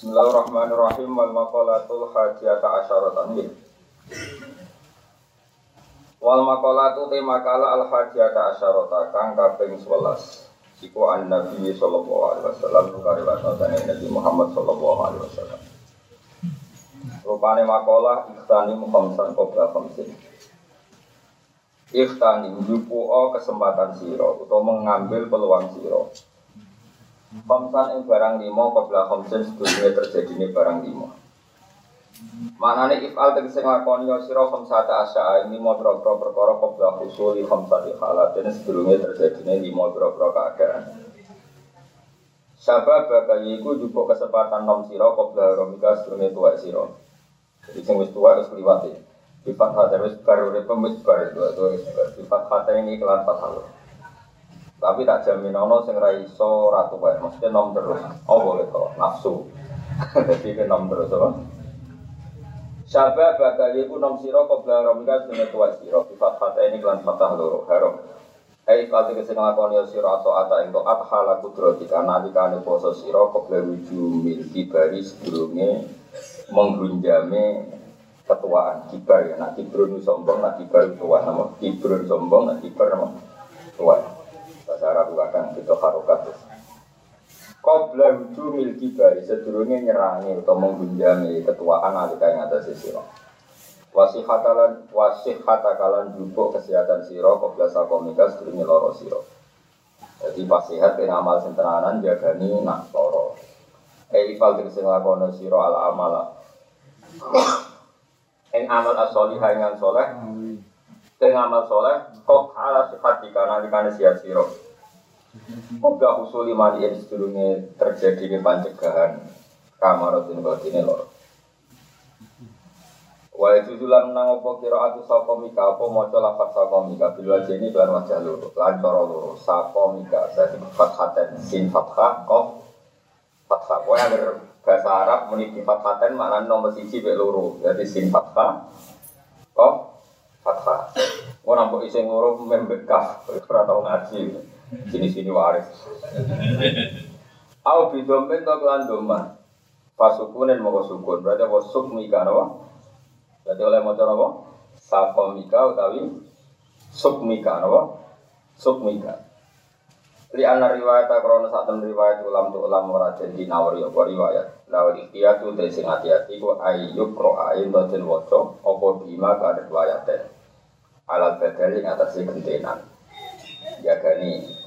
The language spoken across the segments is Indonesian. Bismillahirrahmanirrahim. Wal maqalatul hajiyata asyaratani. Wal maqalatu tema kala al hajiyata asyarata kang kaping 11. Iku an Nabi sallallahu alaihi wasallam kariwasane Nabi Muhammad sallallahu alaihi wasallam. Rupane maqalah ikhtani muhamsan qobra khamsin. Ikhtani njupuo kesempatan siro atau mengambil peluang siro. Khamsan ing barang limo qobla khamsin sedurunge terjadine barang limo. Maknane ifal tegese nglakoni sira khamsata asya'a ini mobro-bro perkara qabla husuli khamsati halatin sedurunge terjadine limo bro-bro keadaan. Sabab bagi iku njupuk kesempatan nom sira qabla romika sedurunge tuwa sira. Jadi sing wis tuwa wis liwati. Sifat hata wis baru repe wis baru tuwa sifat hata ini kelas pasal. Tapi tak jamin ana sing ra iso ra tuwa mesti nom terus. Apa to? Nafsu. Dadi nom terus apa? Syabah bakal iku nom sira qabla romika sedene tuwa sira sifat fata ini kelan fatah loro haram. Ai kate kesing lakoni sira aso ata ing taat hala kudrati kana dikane poso sira qabla wuju milki bari sedurunge menggunjame ketuaan kibar ya nak kibrun sombong nak kibar tuwa nama kibrun sombong nak kibar nama tuwa. Bahasa Arab kan kita harokat. Qabla wudu milki bari sedurunge nyerangi atau menggunjami ketuaan alika ing atase sira. Wasih khatalan njupuk kesehatan sira qabla sakomika sedurunge lara sira. Dadi pasihat ing amal sing tenanan jagani nak lara. Eifal tegese nglakono sira al amala. Ing amal as-solihah ing saleh. Ing amal saleh kok ala sifat dikana dikane sihat sira. Moga usul iman yang sedurunge terjadine pencegahan kamarotin batine loro. Wa ituzulan nang apa kira atu sapa mika apa maca lafaz sapa mika bil wajhini lan wajh loro lan cara loro sapa mika dadi fathatan sin fathah qaf fathah wa bahasa Arab muni fathatan maknane nomor 1 mek loro dadi sin fathah qaf fathah ora mbok isih ngurung membek kaf ora tau ngaji sini-sini waris. Au bidomen to lan doma. Pasukunen moko sukun. Berarti wasuk mika napa? Berarti oleh maca napa? Sapa mika utawi suk mika napa? Suk mika. Li ana riwayat krono satem riwayat ulama ora dadi nawari apa riwayat. Lawal ikhtiyatu dadi hati-hati ku ayyuk ra'ain dadi waca apa bima kadet riwayaten. Alat badali ngatasi gentenan. Jagani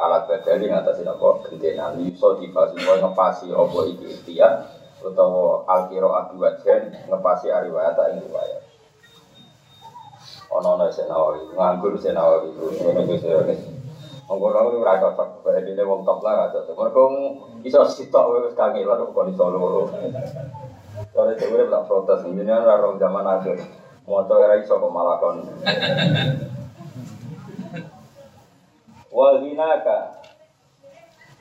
alat badali ngatasi nopo gentenan iso dipasi koyo ngepasi apa iki ikhtiar utawa alkiro aduwajen ngepasi riwayat ing riwayat ana senawi nganggur senawi ngene iki wis ngora ora cocok bedine wong top lah cocok mergo iso sitok wis kangen lho kok iso loro sore dhewe lak protes jenengan ora zaman akhir moto ora iso kok malah kon Walinaka,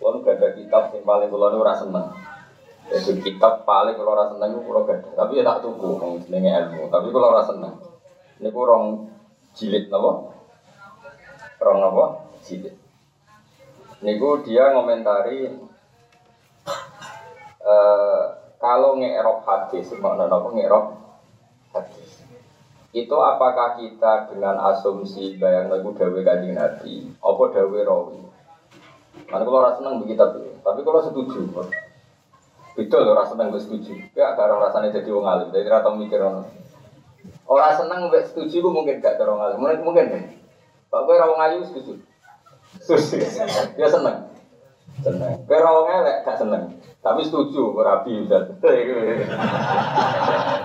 kalau gada kitab yang paling kalau ini rasa senang, jadi kitab paling kalau rasa senang itu kalau gada, tapi ya tak tunggu mengenai ilmu, tapi kalau rasa senang, ini kurang jilid nabo, kurang nabo jilid. Niku dia ngomentari kalau ngerok hadis, makna nabo ngerok hadis. Itu apakah kita dengan asumsi bayang lagu dawe Kanjeng Nabi apa dawe rawi kan kalau ora seneng begitu tapi kalau setuju betul ora seneng wis setuju ya karo rasane jadi wong alim dadi ora tau mikir ora seneng wis setuju ku mungkin gak karo alim mungkin kan Pak kowe ora wong ayu setuju ya seneng kowe ora wong elek gak seneng tapi setuju ora bi zat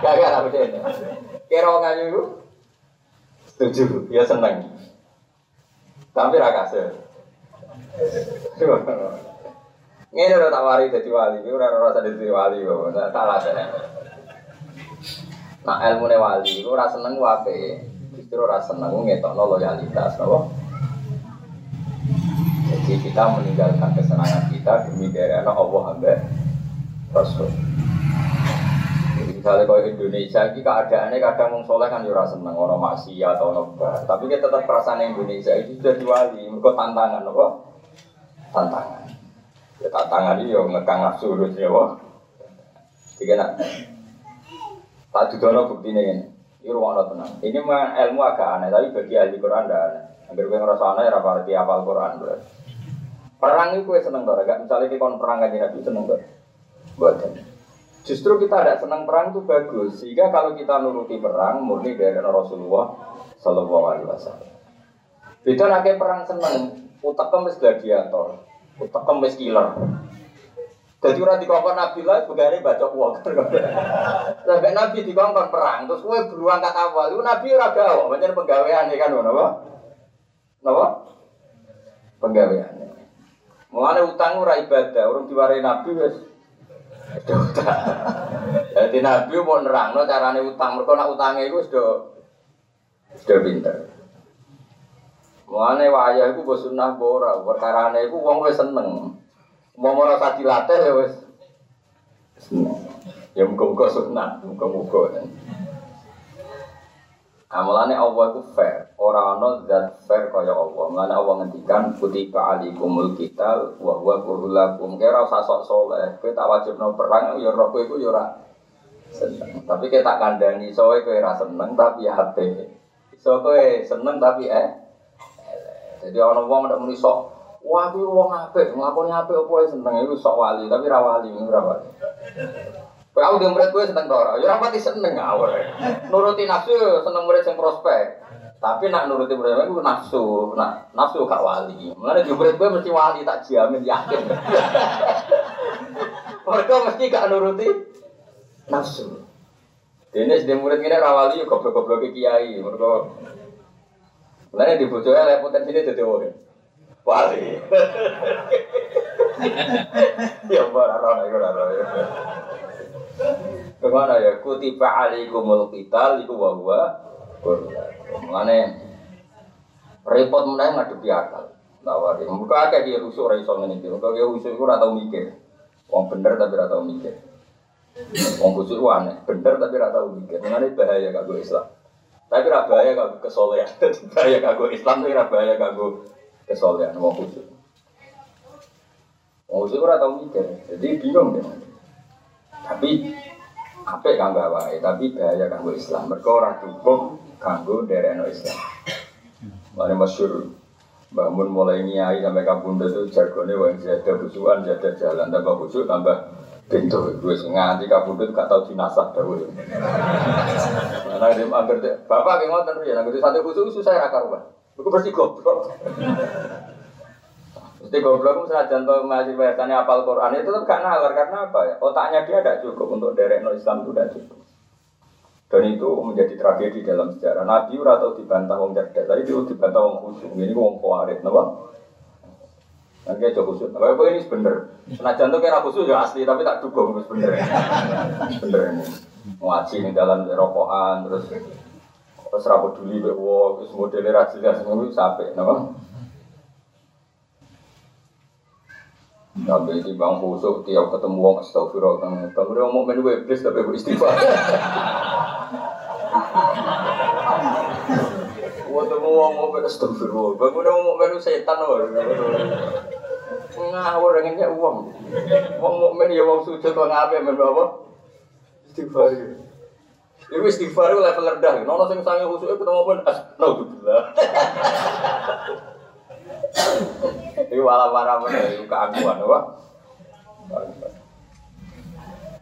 kagak apa dene kira ngayu itu setuju, ya senang tapi rakasih ini udah tak wari jadi wali, ini udah rasa jadi wali salah ya nah ilmu ini wali, itu rasa seneng apa justru rasa seneng, ngetok no loyalitas jadi kita meninggalkan kesenangan kita demi dari anak Allah ambil Rasul. Misalnya kalau Indonesia ini keadaannya kadang orang soleh kan juga senang, orang maksiat atau orang bar. Tapi kita tetap perasaan Indonesia itu sudah diwali, mereka tantangan apa? Tantangan ya tantangan ini ya ngekang nafsu terus ya Dikenak. Tak dudono buktine ngene. Iki rumakno tenan. Ini mah ilmu agak aneh tapi bagi ahli Quran ndak aneh. Angger kowe ngrasa aneh ora berarti hafal Quran. Perang iku kowe seneng ora? Enggak misale iki kon perang kanjeng Nabi seneng ora? Mboten. Justru kita tidak senang perang itu bagus. Sehingga kalau kita nuruti perang murni dari Rasulullah sallallahu alaihi wasallam. Beda lagi perang senang, utekem wis gladiator, utekem wis killer. Dadi ora dikongkon Nabi lah begane bacok wong. Sampai Nabi dikongkon perang terus kowe beruang kat awal. Iku Nabi ora gawe, pancen penggaweane kan ngono apa? Napa? Penggaweane. Mulane utang ora ibadah, urung diwarai Nabi wis utang. Jadi Nabi mau nerangno carane utang, mergo nek utange iku wis do pinter. Mulane wayah iku wis sunah apa ora, perkarane iku wong wis seneng. Wong ora sadi latih ya wis seneng. Ya muga-muga sunah, muga-muga. Amlane Allah iku fair, ora ana zat fair kaya Allah. Mulane Allah ngendikan kutiba alaikumul qital wa huwa kurhul lakum. Kira ora sok saleh, kowe tak wajibno perang ya roh kowe iku ya ora seneng. Tapi kowe tak kandhani sowe kowe ora seneng tapi ya hate. Iso kowe seneng tapi Jadi orang wong ndak muni sok. Wah, kuwi wong apik, nglakoni apik opo wae seneng iku sok wali, tapi ra wali, ora wali. Kowe aku murid kowe seneng ta ora? Ya ora pati seneng awal. Nuruti nafsu seneng murid sing prospek. Tapi nak nuruti murid iku nafsu, nak nafsu gak wali. Mulane murid kowe mesti wali tak jamin yakin. Mergo mesti gak nuruti nafsu. Dene sing murid ngene ra wali yo goblok-gobloke kiai, mergo Lha di bojoe lek potensinya dadi ora. Wali. Ya ora. Kemana ya kutiba alaikumul qital iku wa huwa. Mane repot meneh ngadepi akal. Lawari. Muga akeh iki rusuk ora iso ngene iki. Muga yo rusuk iku ora tau mikir. Wong bener tapi ora tau mikir. Wong rusuk ku aneh, bener tapi ora tau mikir. Mane bahaya kanggo Islam. Tapi ora bahaya kanggo kesolehan. Bahaya kanggo Islam, tapi ora bahaya kanggo kesolehan wong khusus. Wong khusus ora tau mikir. Jadi bingung deh. Tapi apik kanggo awake, tapi bahaya kanggo Islam. Mergo ora cukup kanggo ndereno Islam. Mari masyhur bangun mulai nyai sampai kabundut itu jargone wong jadah busukan, jadah jalan tambah busuk tambah bentuk gue sengat, jika budut gak tau dinasah dahulu. Karena dia hampir, bapak kayak ngoten ya, nanti satu khusus saya akar rumah. Aku pasti goblok. Pasti goblok, misalnya jantung masih biasanya hafal Quran itu tetap gak nalar karena apa ya? Otaknya dia tidak cukup untuk derek no Islam itu tidak cukup. Dan itu menjadi tragedi dalam sejarah. Nabi atau dibantah orang cerdas, tadi itu dibantah orang khusus, ini orang kuarit, kenapa? Nggih yo khusus. Apa ini bener. Senajan to kira khusus ya asli tapi tak dugong wis bener. Bener. Ngaji ning dalan rokokan terus ra peduli mek wong wis modele ra jelas ngono sampe napa. Nabi iki bang khusus tiap ketemu wong astagfirullah kan. Tapi wong mukmin kuwi iblis tapi istighfar. Ketemu wong mukmin astagfirullah. Bangun wong mukmin setan wae. Ngawur ngene wong. Wong mukmin ya wong sujud kok ngape men apa? Istighfar. Ya wis istighfar level rendah. Ono sing sange khusuke ketemu pun astagfirullah. Iki wala-wala men keakuan apa?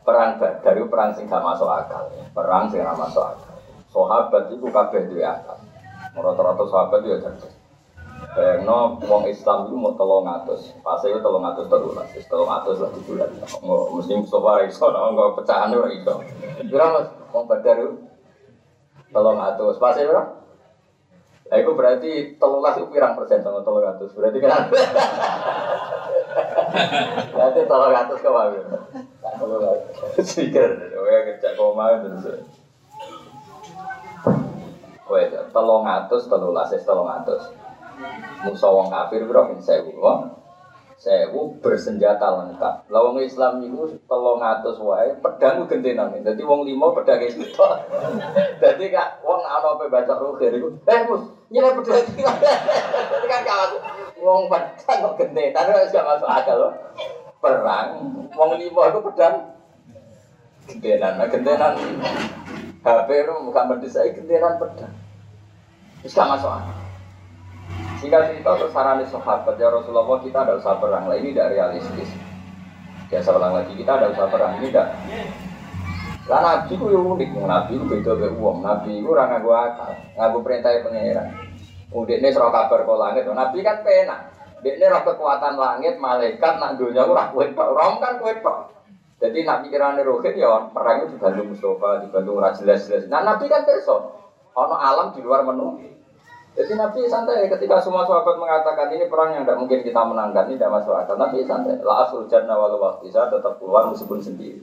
Perang Badar itu perang sing gak masuk akal. Perang sing ora masuk akal. Sahabat iku kabeh duwe akal. Rata-rata sahabat itu ya cerdas. Karena orang Islam itu mau 300, pasanya 300 terulas, 300 lah di bulan. Mesti Mustafa itu, nggak pecahan itu. Kira mas, orang Badar itu 300, pasanya berapa? Nah itu berarti terulas itu pirang persen sama 300, berarti kenapa? Berarti 300 kemana? Tak perlu lah, sikir, saya kerja koma itu. Weh, 300 musuh wong kafir bro, 1000 wong. 1000 bersenjata lengkap. Lah wong Islam niku 300 wae, pedang gentenan. Dadi wong 5 pedange sitok. Dadi kak wong ana apa baca ruger iku, Mus, nyele pedang iki. Dadi kan kalah wong pedang kok gentenan, ora masuk akal lho. Perang wong 5 iku pedang gentenan, gentenan HP itu bukan berdisai, gentenan pedang bisa masuk akal. Singkat cerita terus sarane sahabat, ya Rasulullah kita ada usaha perang lah, ini tidak realistis. Biasa ulang lagi, kita ada usaha perang, ini tidak. Lah Nabi itu unik, Nabi itu beda-beda uang, Nabi itu orang nganggo akal, nganggo perintahnya pengeran. Udiknya serau kabar ke langit, Nabi kan penak. Udiknya roh kekuatan langit, malaikat, nak dunia itu rakuin pak, orang kan kuin pak. Jadi nak pikirannya rohit ya, perang itu dibantu Mustafa, dibantu orang jelas-jelas. Nah Nabi kan perso, ada alam di luar menu. Jadi Nabi santai ketika semua sahabat mengatakan ini perang yang tidak mungkin kita menangkan, ini tidak masuk akal. Nabi santai. La'asul jannah walau waktu saya tetap keluar meskipun sendiri.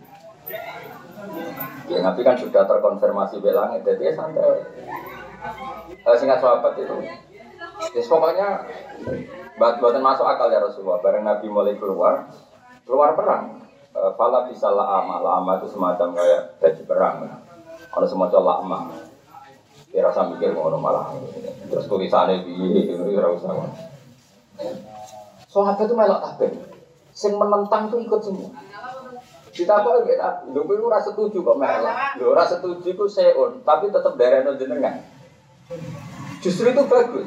Ya Nabi kan sudah terkonfirmasi belangit, jadi santai. Singkat sahabat itu. Ya pokoknya buatan masuk akal ya Rasulullah. Bareng Nabi mulai keluar perang. Fala bisa la'ama. La'ama itu semacam kayak baju perang. Kalau semacam la'ama. Ya rasa mikir ngono malah. Terus tulisannya di rasa. Sahabat itu melok kabeh. Sing menentang itu ikut semua. Kita kok nduk iku ora setuju kok melok. Lho ora setuju iku seon, tapi tetep darane jenengan. Justru itu bagus.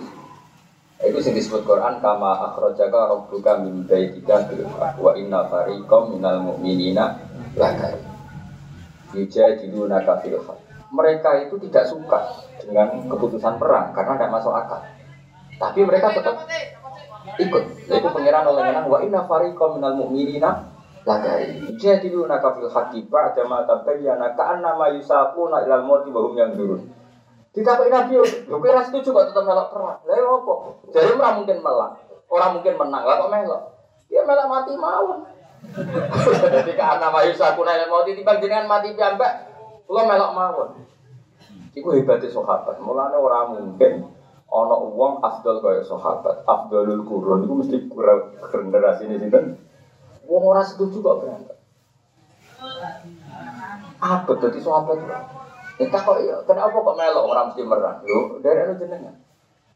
Itu sing disebut Quran kama akhrajaka rabbuka min baitika wa inna fariqam minal mu'minina lakar. Yujadiluna fil haqq. Mereka itu tidak suka dengan keputusan perang karena tidak masuk akal. Tapi mereka tetap ikut. Yaitu pengiran oleh menang wa inna fariqam minal mu'minina laqari. Jadiluna fil haqqi ba'da ma tabayyana ka'annama yusaquna ilal mauti wa hum yanzurun. Ditakoki Nabi, "Lho kowe ra setuju kok tetap melok perang?" Lah ya apa? Jadi ora mungkin melak. Ora mungkin menang, lah kok melok. Dia melak mati mawon. Jadi ka'annama yusaquna ilal mauti timbang jenengan mati piyambak. Kalau melok mawon, itu hebatnya sahabat. Mulanya orang mungkin ana wong afdal kaya sahabat. Afdalul qurun itu mesti generasi ini sinten. Wong ora setuju kok berangkat. Apa dadi sahabat? Kita kok kenapa kok melok orang mesti merah? Lho, derene jenengan.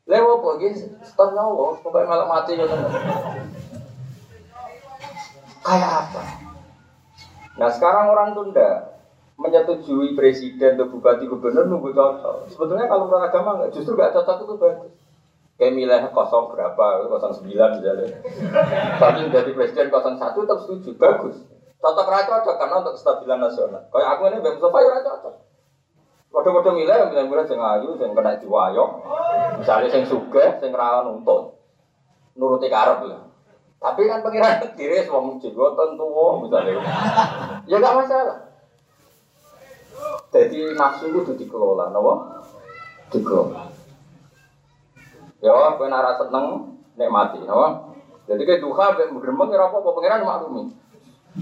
Lha opo iki setengah wong kok melok mati yo tenan. Kayak apa? Nah, sekarang orang tunda menyetujui presiden atau bupati gubernur nunggu cocok. Sebetulnya kalau menurut agama enggak, justru enggak cocok itu bagus. Kayak milih kosong berapa, 09 misalnya. Tapi jadi presiden 01 tetap setuju, bagus. Cocok ra cocok karena untuk kestabilan nasional. Kayak aku ini Mbak Mustafa ya ra cocok. Padha-padha milih sing ayu, sing kena diwayok. Misalnya sing sugih, sing ra nuntut. Nuruti karep lho. Tapi kan pengiran diri wong jegoten tuwa misalnya. Ya enggak masalah. Jadi nafsu itu dikelola, nawa, dikelola. Ya, kau nak rasa seneng, nikmati, nawa. Jadi kayak duka, bergemeng, kira apa, pengiran maklumi.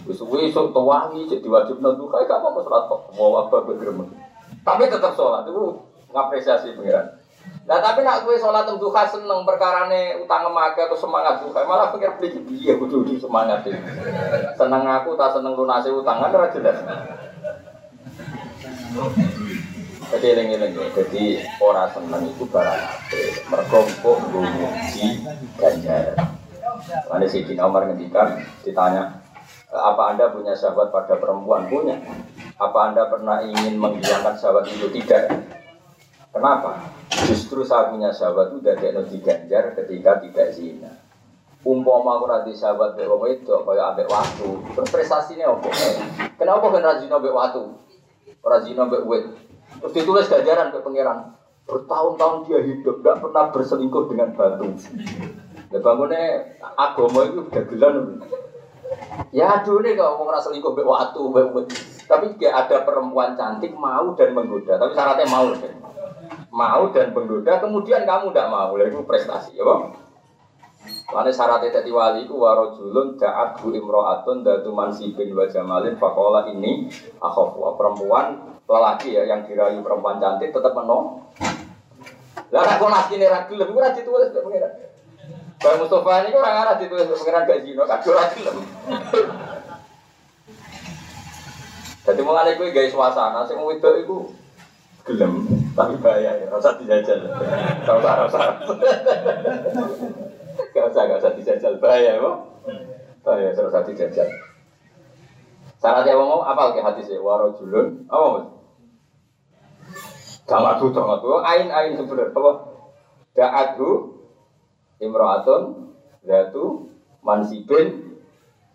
Besok esok tuangi, jadi wajib nak duka, kau apa sholat kok, mau apa bergemeng. Tapi tetap sholat itu ngapresiasi pengiran. Nah, tapi nak kau sholat duka seneng, perkarane utang emaga atau semangat duka, malah pengiran beli dia, kudu semangat ini. Seneng aku tak seneng lunasi utangan, dah jelas. Jadi lengi-lengi, jadi orang senang itu barang apa? Merkompok, bermuji, ganjar. Ada si Dina Umar ngendikan, ditanya, apa anda punya sahabat pada perempuan? Punya. Apa anda pernah ingin menghilangkan sahabat itu? Tidak. Kenapa? Justru saya punya sahabat itu dari energi ganjar ketika tidak zina. Umpama aku nanti sahabat beromo itu, kaya ambek watu. Prestasinya apa? Kenapa kena zina ambek watu? Orang zina mbek wit. Terus ditulis ganjaran ke pangeran. Bertahun-tahun dia hidup enggak pernah berselingkuh dengan batu. Lah bangune agama itu dagelan. Ya adune kok wong ora selingkuh mbek watu, mbek wit. Tapi gak ada perempuan cantik mau dan menggoda, tapi syaratnya mau. Mau dan menggoda, kemudian kamu enggak mau. Lah itu prestasi, ya, Bang. Lan syaratnya tadi wali ku warajulun da'at bu imro'atun datu mansibin wa jamalin faqala ini akhafu. Perempuan lelaki ya yang dirayu perempuan cantik tetap menolak. Lah nek kon asline ra gelem ora ditulis kok pengiran. Bang Mustafa niku ora ngarah ditulis pengiran gak zina kok ora gelem. Dadi mulane kuwi gawe suasana sing wedok iku gelem tapi bahaya ya rasa dijajal. Saudara-saudara. Gak usah dijajal, bahaya ya, Pak. Bahaya, terus dijajal. Syaratnya wong apal ke hadisnya warajulun apa mas? Jangan tuh ain sebenar apa? Da'adhu imro'atun datu mansibin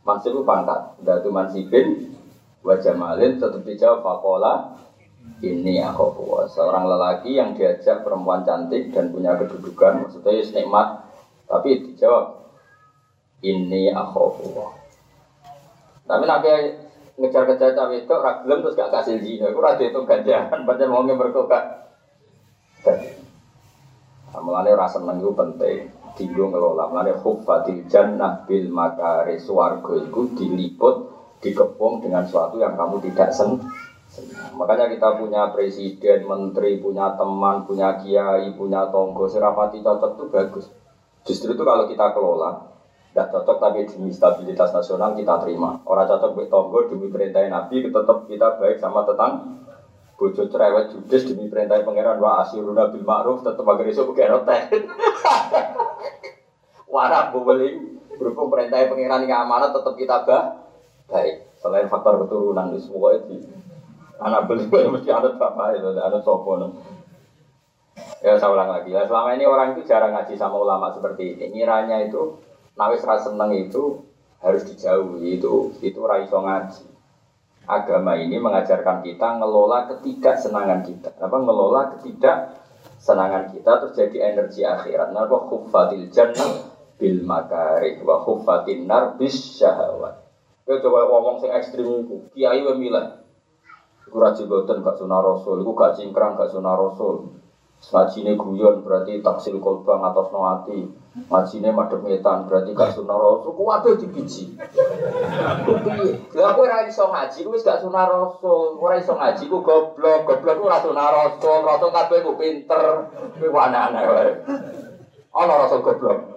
mansibu pangkat datu mansibin wajah malin tetap dijawab fakola ini aku puas seorang lelaki yang diajak perempuan cantik dan punya kedudukan maksudnya nikmat tapi dijawab ini aku puas tapi nabi ngejar-ngejar cawe itu ragilem terus gak kasih zina aku rada itu ganjaran banyak orangnya berkokak melani rasa seneng itu penting tinggung ngelola melani khuffatil jannah bil makaris warga itu diliput dikepung dengan sesuatu yang kamu tidak senang. Makanya kita punya presiden, menteri, punya teman, punya kiai, punya tonggo, serapati cocok itu bagus. Justru itu kalau kita kelola, tidak cocok tapi demi stabilitas nasional kita terima. Orang cocok buat tonggo demi perintah Nabi, tetap kita baik sama tetang. Bojo cerewet judes demi perintah pangeran wa asiruna bil ma'ruf tetap agar esok kerotek. Warap bobeling berhubung perintah pangeran yang amanat tetap kita bah. Baik, selain faktor keturunan itu semua itu anak beliau mesti ada apa itu, ada sopono. Ya saya ulang lagi, ya, selama ini orang itu jarang ngaji sama ulama seperti ini. Ngiranya itu, nawis rasa seneng itu harus dijauhi itu raiso ngaji. Agama ini mengajarkan kita ngelola ketidaksenangan kita, ngelola ketidaksenangan kita terus jadi energi akhirat. Nah, wa khuffatil jannah bil makarih, wa khuffatin nar bis syahawat. Kau coba ngomong sing ekstrim itu, kiai wemilah. Kau raji boten gak sunah rasul, kau gak cingkrang gak sunah rasul. Ngajine guyon berarti taksil kolbang atas noati. Ngajine madep ngetan berarti gak sunah rasul. Kau aduh dibiji. Lah kau ora iso ngaji, kau gak sunah rasul. Ora iso ngaji, kau goblok kau ora sunah rasul. Rasul kabeh kau pinter, kau aneh-aneh. Ana rasul goblok.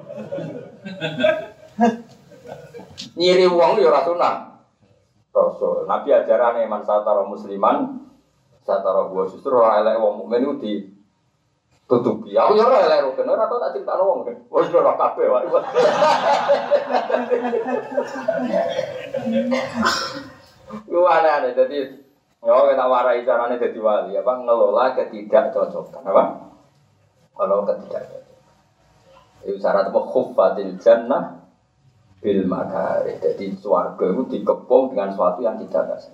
Nyiri wong ya rasuna. Rasul. Nabi ajarane man satara musliman satara wa justru ora elek wong mukmin iku ditutupi. Aku ya ora elek roken ora tau tak critani wong. Wis ora kabeh wae. Luarane dadi yo kita warai carane dadi wali apa ngelola ketidakcocokan apa? Kalau ketidakcocokan. Itu syarat khuffatil jannah bil makare. Jadi swarga itu dikepung dengan sesuatu yang tidak ada.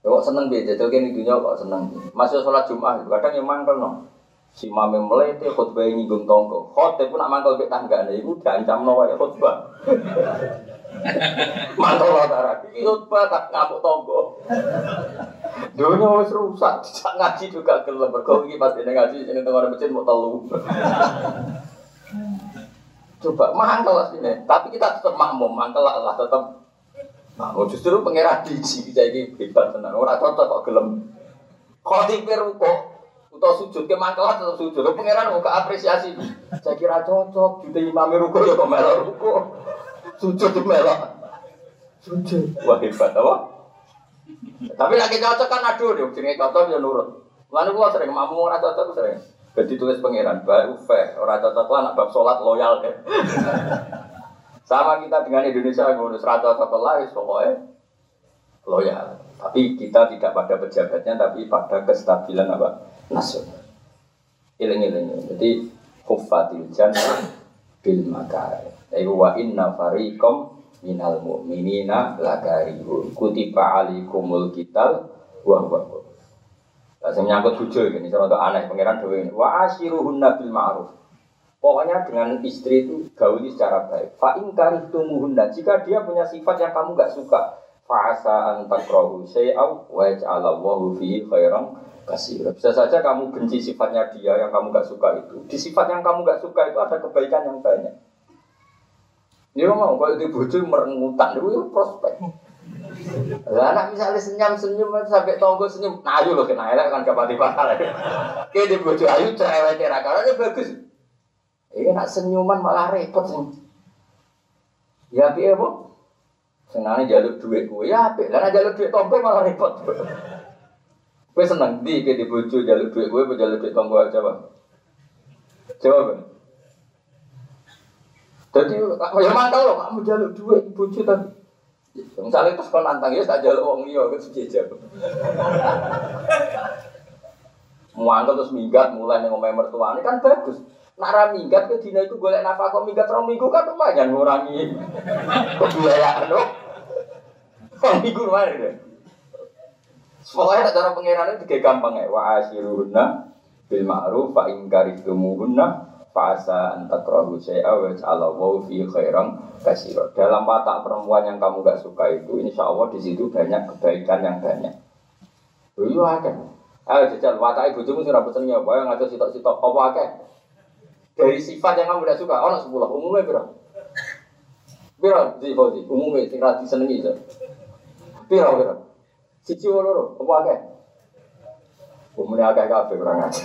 Kok seneng piye ditelke dunia kok seneng. Masuk salat Jumat kadang yo mangkelno. Si mame mlete khotbah nyinggung tangga. Khotib pun nak mangkel mek tanggane iku diancamno kaya khotbah. Mangkel ora iki khotbah tak ngamuk tangga. Dunia wis rusak, dijak ngaji juga gelem. Mergo iki pas dene ngaji ning tengah masjid mok telu. Coba mangkel asline, tapi kita tetap makmum, mangkel Allah tetap makmum. Justru pengira diji kita ini hebat tenan. Ora cocok kok gelem. Khotib ruko utawa sujud ke mangkel tetap sujud. Pengiran kok apresiasi. Saya kira cocok jute imam ruko ya kok melok ruko. Sujud melok. Sujud. Wah hebat apa? Tapi lagi cocok kan aduh yo jenenge cocok yo nurut. Lan kula sering makmum ora cocok sering. Jadi tulis pangeran baru fair orang cocok lah nak bab sholat loyal kan. Sama kita dengan Indonesia ngurus rata sekolah soalnya loyal. Tapi kita tidak pada pejabatnya tapi pada kestabilan apa nasional. Iling-iling. Jadi khuffatil jannah bil makar. Wa inna fariqam minal mu'minina lakarihun. Kutiba alaikumul qital wa huwa saya menyangkut hujul ini, contoh aneh, pangeran dewe ini wa asyiruhunna bil ma'ruf pokoknya dengan istri itu gauli secara baik fa in karihtumuhunna jika dia punya sifat yang kamu gak suka fa asa an takrahu syai'aw wa ja'alallahu fihi khairan katsira bisa saja kamu benci sifatnya dia yang kamu gak suka itu di sifat yang kamu gak suka itu ada kebaikan yang banyak ini mau kalau di bojo merengutan itu prospek. Lah anak misalnya senyum-senyum sampai tonggo senyum. Nah ayo lho kena elek kan gak pati bakal. Ki di bojo ayu cerewet ra karone bagus. Iki nak senyuman malah repot sing. Ya piye Bu? Senane njaluk dhuwit kowe ya apik. Lah nek njaluk dhuwit tonggo malah repot. Kowe seneng ndi ki di bojo njaluk dhuwit kowe apa njaluk dhuwit tonggo aja, Pak? Jawab. Dadi ya mantau lho kamu njaluk dhuwit bojo tadi. Misalnya terus kau nantang ya tak jaluk orang liya, itu dijajab. Muangkat terus minggat mulai ngomel mertua ini kan bagus. Nara minggat ke dina itu golek nafkah kok minggat rong minggu kan lumayan ngurangi kebiayaan loh. Rong minggu lumayan deh. Soalnya tak cara pengirannya juga gampang ya. Wa asyiruna bil ma'ruf fa in karistumuhunna fasa antakrahu syai'a wa ja'alallahu fi khairan katsira. Dalam watak perempuan yang kamu enggak suka itu insyaallah di situ banyak kebaikan yang banyak. Yo akeh. Ayo jajal watake bojomu sing ora pesen apa ya ngaco sitok-sitok apa akeh. Dari sifat yang kamu enggak suka ana 10 umumnya pira? Pira dipozi umumnya sing ra disenengi to. Pira. Siji loro apa akeh? Umumnya akeh kabeh kurang aja.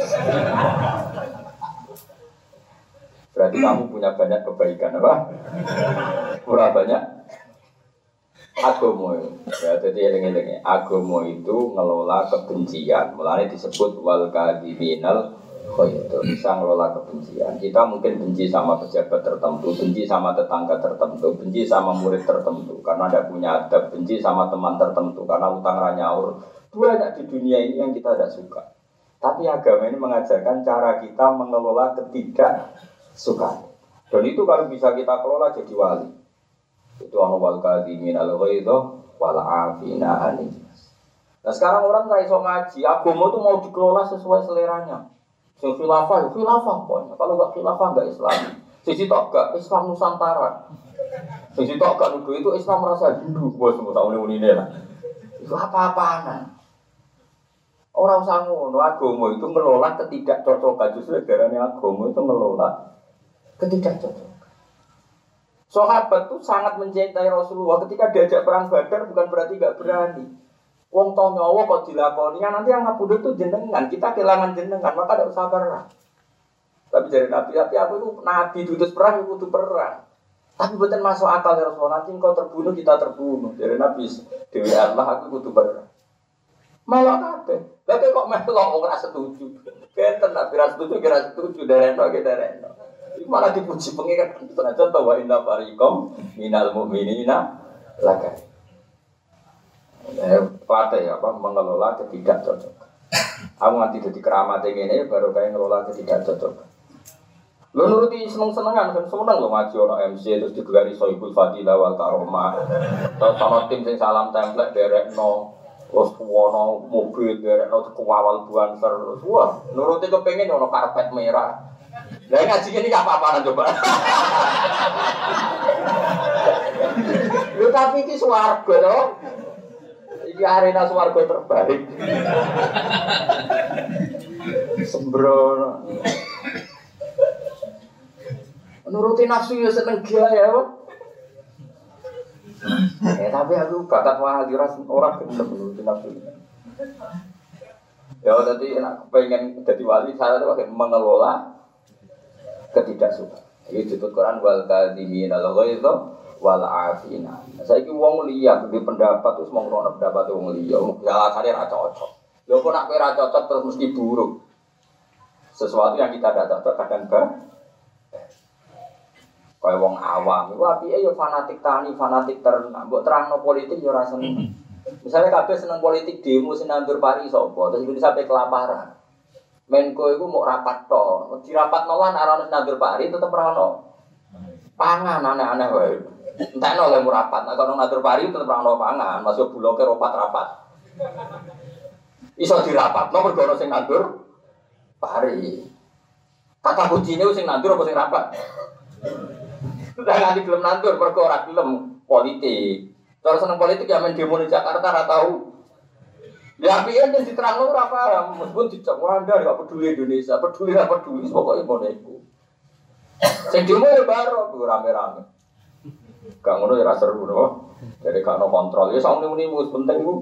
Berarti kamu punya banyak kebaikan apa? Kurang banyak agama itu. Ya, jadi eling-eling agama itu ngelola kebencian. Mulanya disebut wal kadhiminal khayr. Bisa ngelola kebencian. Kita mungkin benci sama pejabat tertentu, benci sama tetangga tertentu, benci sama murid tertentu karena tidak punya adab, benci sama teman tertentu karena utang ranyaur. Banyak di dunia ini yang kita tidak suka. Tapi agama ini mengajarkan cara kita mengelola ketidak suka. Dan itu kalau bisa kita kelola jadi wali. Itu ana wal qadimin al-ghaidha wal afina anin. Nah sekarang orang enggak iso ngaji, agama itu mau dikelola sesuai seleranya. Sing khilafah pokoknya. Kalau enggak khilafah enggak Islam. Siji tok gak Islam Nusantara. Siji tok gak nuduh itu Islam rasa Hindu, bos semua taune-unine lah. Itu apa-apaan. Orang usah ngono, agama itu ngelola ketidakcocokan. Justru negarane agama itu ngelola ketidak cocok. Sahabat itu sangat mencintai Rasulullah. Ketika diajak perang Badar bukan berarti enggak berani. Wong to nyawa kok dilakoni, nanti yang ngabudut itu jenengan. Kita kehilangan jenengan, maka enggak usah perang. Tapi dari nabi aku itu nabi diutus perang itu kudu perang. Tapi mboten masuk akal ya Rasulullah, nanti engkau terbunuh kita terbunuh. Dari nabi Dewi Allah aku kudu perang. Malah kabeh. Lah kok melok wong ora setuju. Benten nak kira setuju dereno. Itu malah dipuji pengiran. Contoh wa inna fariqam minal mu'minina laka. Pate ya apa mengelola ketidakcocokan. Aku nganti dadi keramate ngene baru kaya ngelola ketidakcocokan. Lho nuruti seneng-senengan, kan seneng lho ngaji ono MC terus digelari Soibul Fadilah wal Karomah. Terus sama tim sing salam template derekno. Terus ono mobil derekno teko awal bulan terus. Wah, nuruti kepengin ono karpet merah. Lah ngaji ini gak apa-apaan coba. Lu tapi iki swarga to. Iki arena swarga terbaik. Sembrono. Nuruti nafsu yo seneng gaya ya. Tapi aku bakat wah diras ora gelem nuruti nafsu. Ya tadi enak pengen jadi wali saya tuh mengelola ketidaksuka. Iki disebut Quran wal kadhimin al-ghaidha wal afina. Saiki wong liya kudu pendapat terus mung ngono pendapat wong liya. Ya sakare ra cocok. Lha kok nek kowe ra cocok terus mesti buruk. Sesuatu yang kita ndak cocok kadang kan. Kaya wong awam, iku apike ya fanatik tani, fanatik ternak. Mbok terangno politik ya ora seneng. Misale kabeh seneng politik demo sinandur pari sapa, terus Indonesia sampai kelaparan. Menko itu mau rapat to, dirapat nolan arah nandur pari tetap rano, pangan aneh-aneh wae. Entah nol yang mau rapat, nak orang nandur pari tetap rano pangan, masuk bulog ke rapat. Iso dirapat, no bergono sing nandur pari. Kata kuncinya sing nandur apa sing rapat. Dah nganti gelem nandur, bergorak gelem politik. Terus seneng politik yang main demo di Jakarta ratau. Ya piye nek diterangno ora paham, meskipun dicek Wanda gak peduli Indonesia, peduli pokoke ngono iku. Sing demo ya baro rame-rame. Gak ngono ya ra seru lho. Jadi gak ono kontrol. Ya saune-une wis penting iku.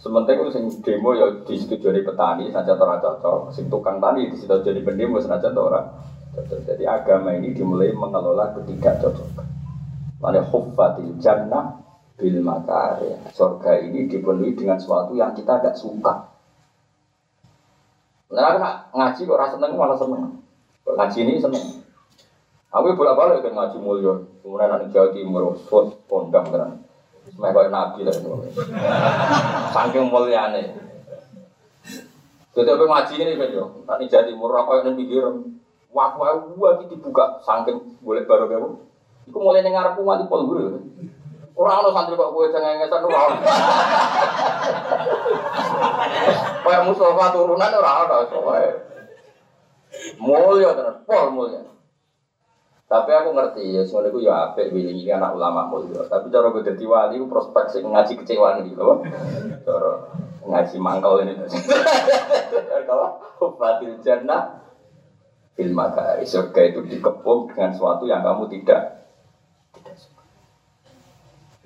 Sementing sing demo ya disetujui petani saja ora cocok, sing tukang tani disetujui pendemo senajan ora cocok. Jadi agama ini dimulai mengelola ketidakcocokan. Mane hubbatil jannah bil makarih. Surga ini dipenuhi dengan sesuatu yang kita tidak suka. Benar enggak ngaji kok ora seneng malah seneng. Kok ngaji ini seneng. Aku bolak-balik kan ngaji mulya. Kemudian nang Jawa Timur, pondok tenan. Mereka nabi lah semua. Saking muliane. Jadi apa ngaji ini beliau? Tadi jadi murah kau yang pikir. Wah itu dibuka saking boleh baru kamu. Iku mulai dengar aku mati pol guru. Orang lo santri kok gue cengengesan orang. Kayak Mustafa turunan orang ada soalnya. Mulia terus pol mulia. Tapi aku ngerti, ya semuanya aku ya apik, ini anak ulama mulia. Tapi cara gue jadi wali, aku prospek sih ngaji kecewaan gitu. Cara ngaji mangkal ini. Kalau batil jannah, ilmaka surga itu dikepung dengan sesuatu yang kamu tidak suka.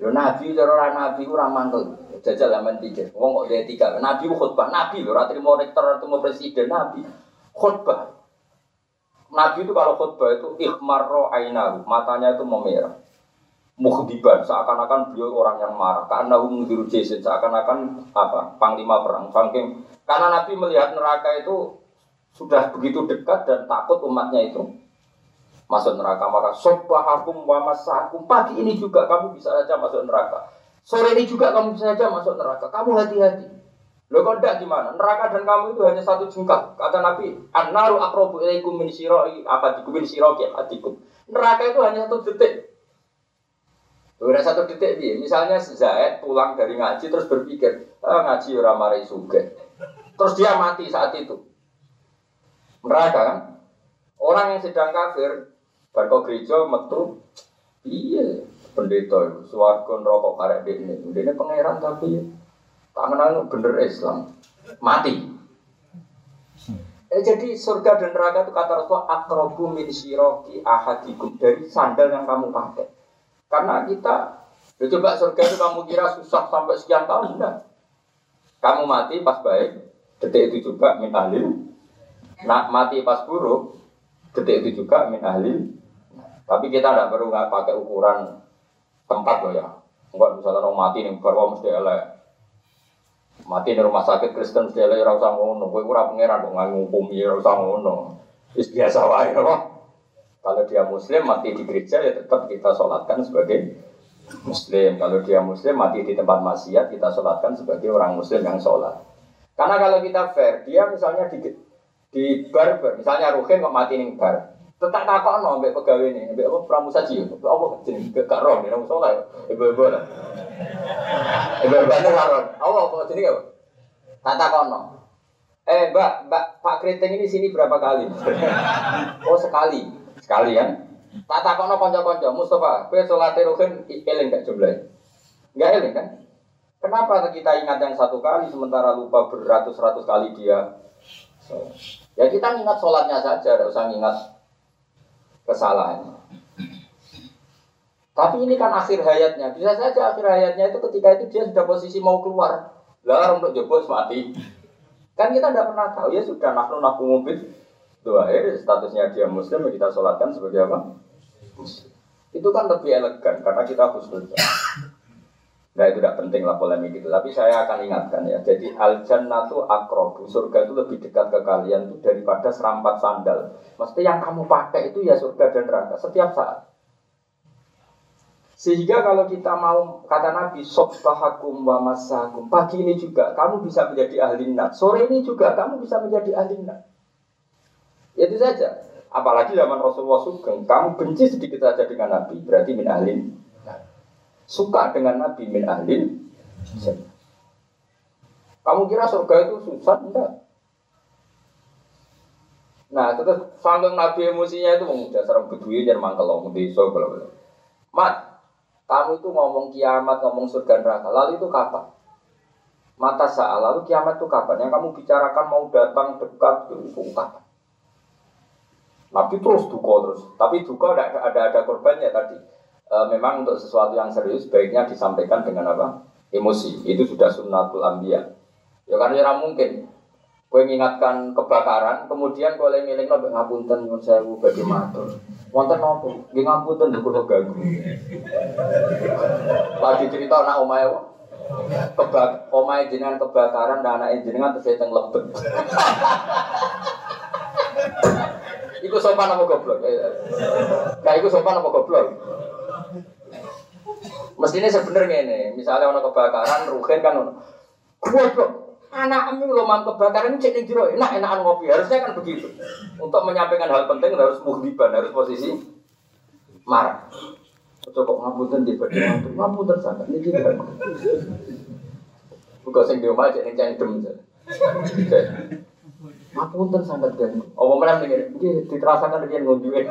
Lo nabi, cara nabi ku ra mangkel. Jajal zaman 3. Wong kok dia 3. Nabi khutbah, nabi lho ra trimo rektor atau presiden, nabi khutbah. Nabi itu kalau khutbah itu ikhmarro ainahu, matanya itu memerah. Mukhdiban, seakan-akan beliau orang yang marah. Karena mungdiru jasin, seakan-akan apa? Panglima perang. Saking karena Nabi melihat neraka itu sudah begitu dekat dan takut umatnya itu masuk neraka. Maka subhanakum wa masakum, pagi ini juga kamu bisa saja masuk neraka. Sore ini juga kamu bisa saja masuk neraka. Kamu hati-hati. Loh kok ndak gimana? Neraka dan kamu itu hanya satu jengkal. Kata Nabi, "An-naru aqrabu ilaikum min sira'i aqadikum min sira'i aqadikum." Neraka itu hanya satu detik. Loh, ada satu detik piye? Misalnya Zaid pulang dari ngaji terus berpikir, ngaji ora mari sugih. Terus dia mati saat itu. Neraka kan? Orang yang sedang kafir, bar kok gereja metu, piye? Pendeta itu swarga neraka karek dene. Dene pangeran tapi tangan-tangan bener Islam mati. Jadi surga dan neraka itu kata Rasulullah aqrabu min syiraki ahadikum, dari sandal yang kamu pakai. Karena kita ya coba surga itu kamu kira susah sampai sekian tahun enggak. Kamu mati pas baik, detik itu juga min ahlil. Nak mati pas buruk, detik itu juga min ahlil. Tapi kita enggak perlu enggak pakai ukuran tempat loh ya. Enggak misalnya orang mati ning barwa mesti elek. Mati di rumah sakit Kristen sedele ora usah ngono. Kowe ora pangeran kok nghukum ya ora usah ngono. Wis biasa wae lho. Kalau dia muslim mati di gereja ya tetap kita salatkan sebagai muslim. Kalau dia muslim mati di tempat maksiat kita salatkan sebagai orang muslim yang salat. Karena kalau kita fair, dia misalnya di bar, misalnya Ruhin kok mati ning bar. Tetap takokno mbek pegawene, mbek apa pramusaji. Apa jenenge gak ro ning salat. Ibu-ibu lah. Ibu-ibu ngaron. Awak kok jenenge apa? Tak takokno. Mbak, Pak Kreteng ini sini berapa kali? Oh, sekali. Sekali kan? Tak takokno kanca-kanca, Mustafa, kowe salate roken eling gak jumlahe? Enggak eling kan? Kenapa kita ingat yang satu kali sementara lupa beratus-ratus kali dia? So, ya kita ingat salatnya saja, enggak usah ingat kesalahannya. Tapi ini kan akhir hayatnya. Bisa saja akhir hayatnya itu ketika itu dia sudah posisi mau keluar. Lah untuk jebol mati. Kan kita tidak pernah tahu, ya sudah nahnu mubid. Doa statusnya dia muslim yang kita sholatkan sebagai apa? Muslim. Itu kan lebih elegan karena kita husnuzan. Nah itu tidak penting lah polemik itu. Tapi saya akan ingatkan ya. Jadi al-jannatu aqrabu, surga itu lebih dekat ke kalian tuh daripada serampat sandal. Mesti yang kamu pakai itu ya surga dan neraka setiap saat. Sehingga kalau kita mau kata Nabi subhahakum wa masakum, pagi ini juga kamu bisa menjadi ahli neraka. Sore ini juga kamu bisa menjadi ahli neraka. Itu saja. Apalagi zaman Rasulullah Sugeng, kamu benci sedikit saja dengan Nabi berarti min ahli. Suka dengan Nabi min ahlil. Kamu kira surga itu susah? Enggak. Nah, terus sanggung Nabi emosinya itu mengudah serang beduin dan mangkelong desa bla-bla. Mat, kamu itu ngomong kiamat, ngomong surga neraka. Lalu itu kapan? Mata saat lalu kiamat itu kapan? Yang kamu bicarakan mau datang dekat itu kapan? Nabi terus duka terus. Tapi duka ada korbannya tadi. Memang untuk sesuatu yang serius baiknya disampaikan dengan apa? Emosi. Itu sudah sunnatul anbiya. Ya karena ya mungkin kowe ngingatkan kebakaran, kemudian kowe ngelingno mbek ngapunten nyuwun sewu badhe matur. Wonten napa? Nggih ngapunten kula ganggu. Lagi cerita anak omahe kok omahe jenengan kebakaran dan anake jenengan tesih teng lebet. Iku sopan apa goblok? Nah, iku sopan apa goblok? Mestinya sebenarnya ini, misalnya orang kebakaran, rugen kan orang. Anakmu lo mang kebakaran cek ning jero, enak-enakan ngopi. Harusnya kan begitu. Untuk menyampaikan hal penting harus muhdiban, harus posisi marah. Cukup ngapunten di badan, ngapunten sangat ini tidak. Bukan sing diomah cek ning cangkem. Ngapunten sangat kan. Apa meneh iki diterasakan iki ngunduwe.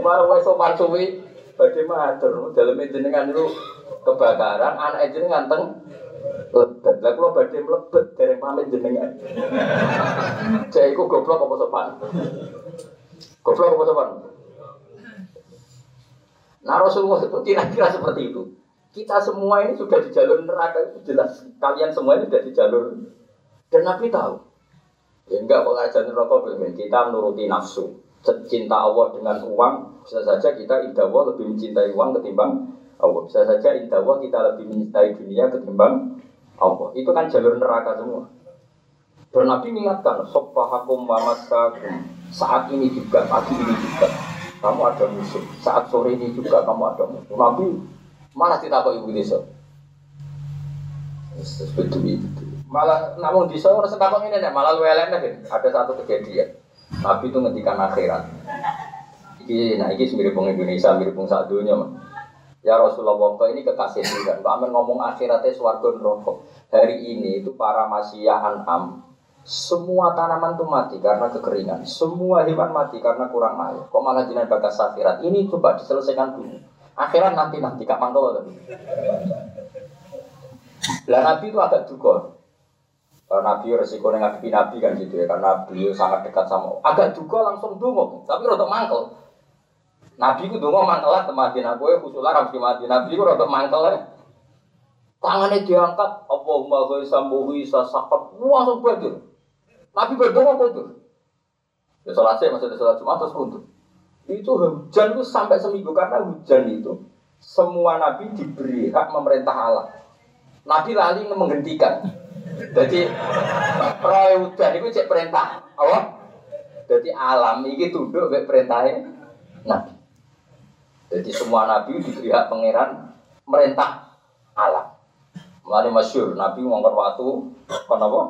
Marwah sopan suwi badhe matur, daleme jenengan niku kebakaran, anak jenengan teng lebet. Lah kula badhe mlebet dereng pamit jenengan. Cek iku goblok apa sopan? Goblok apa sopan? Nah Rasulullah itu kira-kira seperti itu. Kita semua ini sudah di jalur neraka, itu jelas. Kalian semua ini sudah di jalur. Dan Nabi tahu. Ya enggak kalau ada neraka, kita menuruti nafsu. Cinta Allah dengan uang, bisa saja kita indah Allah lebih mencintai uang ketimbang Allah. Bisa saja indah Allah kita lebih mencintai dunia ketimbang Allah. Itu kan jalur neraka semua. Dan Nabi mengingatkan, Soppahakum wa masakum. Saat ini juga, pagi ini juga, kamu ada musuh. Saat sore ini juga kamu ada musuh. Nabi malah ditakut ibu desa. Betul. Malah namun desa orang setakut ini malah lu eleng deh. Ada satu kejadian. Nabi itu ngendikan akhirat. Iki mirip wong Indonesia, mirip wong sak donya, Mas. Ya Rasulullah wong ini kekasih kan. Pak Amin ngomong akhiratnya swarga neraka. Hari ini itu para masyia an'am. Semua tanaman itu mati karena kekeringan. Semua hewan mati karena kurang air. Kok malah jenengan bakas akhirat? Ini coba diselesaikan dulu. Akhirat nanti gak mantau tadi. Lah Nabi itu agak duga. Nabi resiko ning ngadepi Nabi kan gitu ya, karena beliau sangat dekat sama Allah. Agak duga langsung dungo, tapi rodok mangkel. Nabi ku dungo mantelah temati nabi khusulah harus dimati. Nabi ku rodok mangkel ya. Tangannya diangkat, Allahumma ghaisambuhi sasaqat. Langsung begitu. Nabi berdoa begitu. Ya salat saya maksudnya salat Jumat terus untuk. Itu hujan itu sampai seminggu karena hujan itu semua nabi diberi hak memerintah Allah. Nabi lali menghentikan. Jadi roe hujan itu cek perintah Allah. Jadi alam ini tunduk mek perintahnya Nabi. Jadi semua nabi diberi hak pangeran merintah alam. Mulane masyhur Nabi ngongkon watu kon apa?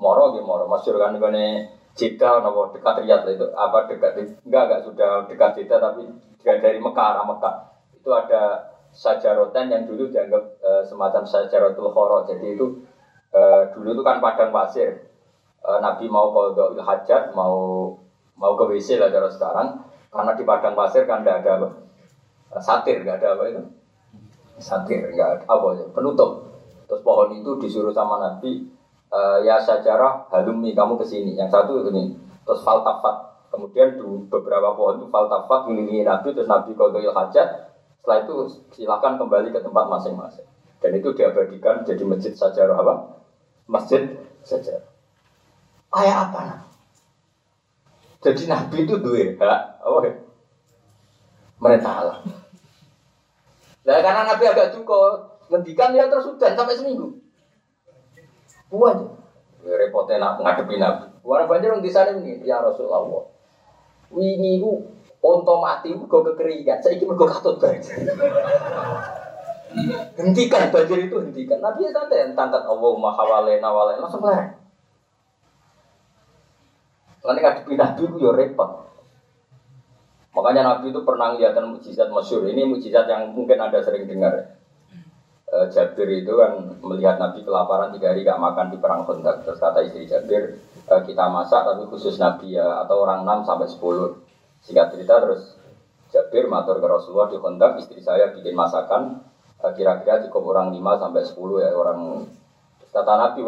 Moro nggih moro masyhur kan ngene Jeddah napa dekat Riyadh itu apa dekat enggak sudah dekat Jeddah tapi dari Mekah arah Mekah. Itu ada sajarotan yang dulu dianggap semacam sajarotul khoro. Jadi itu dulu itu kan padang pasir. Nabi mau qadhaul hajat, mau ke WC lah cara sekarang karena di padang pasir kan enggak ada apa? Satir, enggak ada apa itu? Satir, enggak ada apa ya? Penutup. Terus pohon itu disuruh sama Nabi ya sajarah halumi kamu kesini yang satu ini terus faltafat kemudian beberapa pohon itu faltafat mengelilingi Nabi terus Nabi qadhaul hajat setelah itu silakan kembali ke tempat masing-masing dan itu diabadikan jadi masjid sajarah apa? Masjid sajarah kayak apa nah? Jadi Nabi itu duwe hak apa ya? Merintah Allah nah, karena Nabi agak cukup ngendikan ya terus udan sampai seminggu buat repotnya nak ngadepi Nabi. Orang banjir orang di sana ini, ya Rasulullah. Ini u onto mati u go kekeringan. Saya ingin mergo katut banjir. Hentikan banjir itu hentikan. Nabi ya santai, tangkat Allahumma hawalena walena langsung lari. Karena ngadepi Nabi itu ya repot. Makanya Nabi itu pernah lihatkan mukjizat masyhur. Ini mukjizat yang mungkin Anda sering dengar. Jabir itu kan melihat Nabi kelaparan 3 hari gak makan di perang Khandaq. Terus kata istri Jabir, kita masak tapi khusus Nabi ya atau orang 6-10. Singkat cerita terus Jabir matur ke Rasulullah di Khandaq, istri saya bikin masakan kira-kira cukup orang 5-10 ya orang. Terus kata Nabi,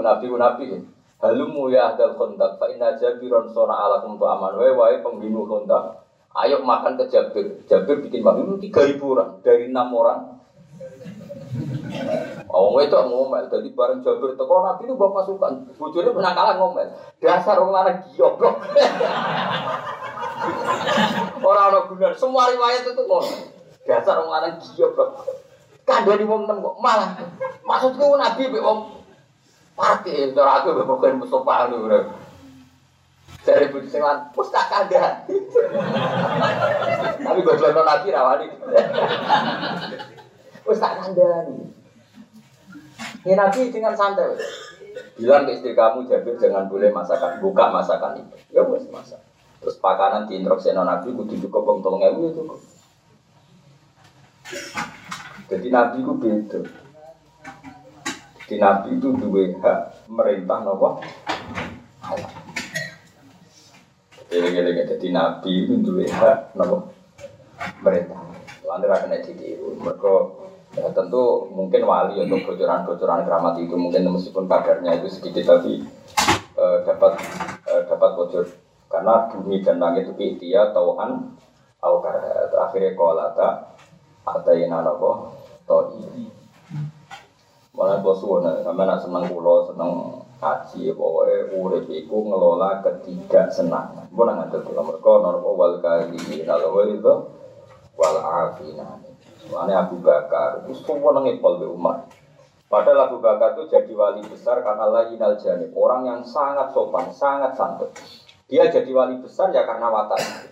halumu ya ahdal Khandaq, fa inna Jabiron sona alakum tu'aman wae pembunuh Khandaq. Ayo makan ke Jabir. Jabir bikin makan 3,000 orang dari 6 orang. Awang itu ngomel, jadi bareng Jabir teko Nabi itu bawa pasukan, bojone penakalan ngomel. Dasar wong lanang goblok. Ora ana gunane, semua riwayat itu ngono. Dasar wong lanang goblok. Kandhani wong temen kok malah. Maksudku Nabi mbek wong parke, ora aku mbek program Mustafa lho. Dari budi sing lan pusaka kandhani. Tapi gue jono nabi rawani. Wes tak kandani. Ini nabi dengan santai. Bilang ke istri kamu, Jabir jangan boleh masakan, buka masakan itu. Ya wes masak. Terus pakanan diinstruksi nabi, kudu cukup wong 3000 itu. Jadi nabi ku beda. Jadi nabi itu duwe hak merintah napa? Allah. Jadi nabi itu duwe hak napa? Merintah. Lantar kena ditiru. Mergo ya, tentu mungkin wali untuk bocoran-bocoran keramat itu mungkin meskipun kadarnya itu sedikit tapi dapat bocor karena bumi dan langit itu ikhtiar tauhan al-qara akhirnya qalata ataina napa tadi. Wala bosone sampeyan seneng kula seneng kaji pokoke urip iku ngelola ketiga senang. Mun ngatur kula merko normal wal kali nalawil wal afina. Soale Abu Bakar wis sowan nang Ibnu Umar. Padahal Abu Bakar itu jadi wali besar karena lainal jani, orang yang sangat sopan, sangat santun. Dia jadi wali besar ya karena wataknya.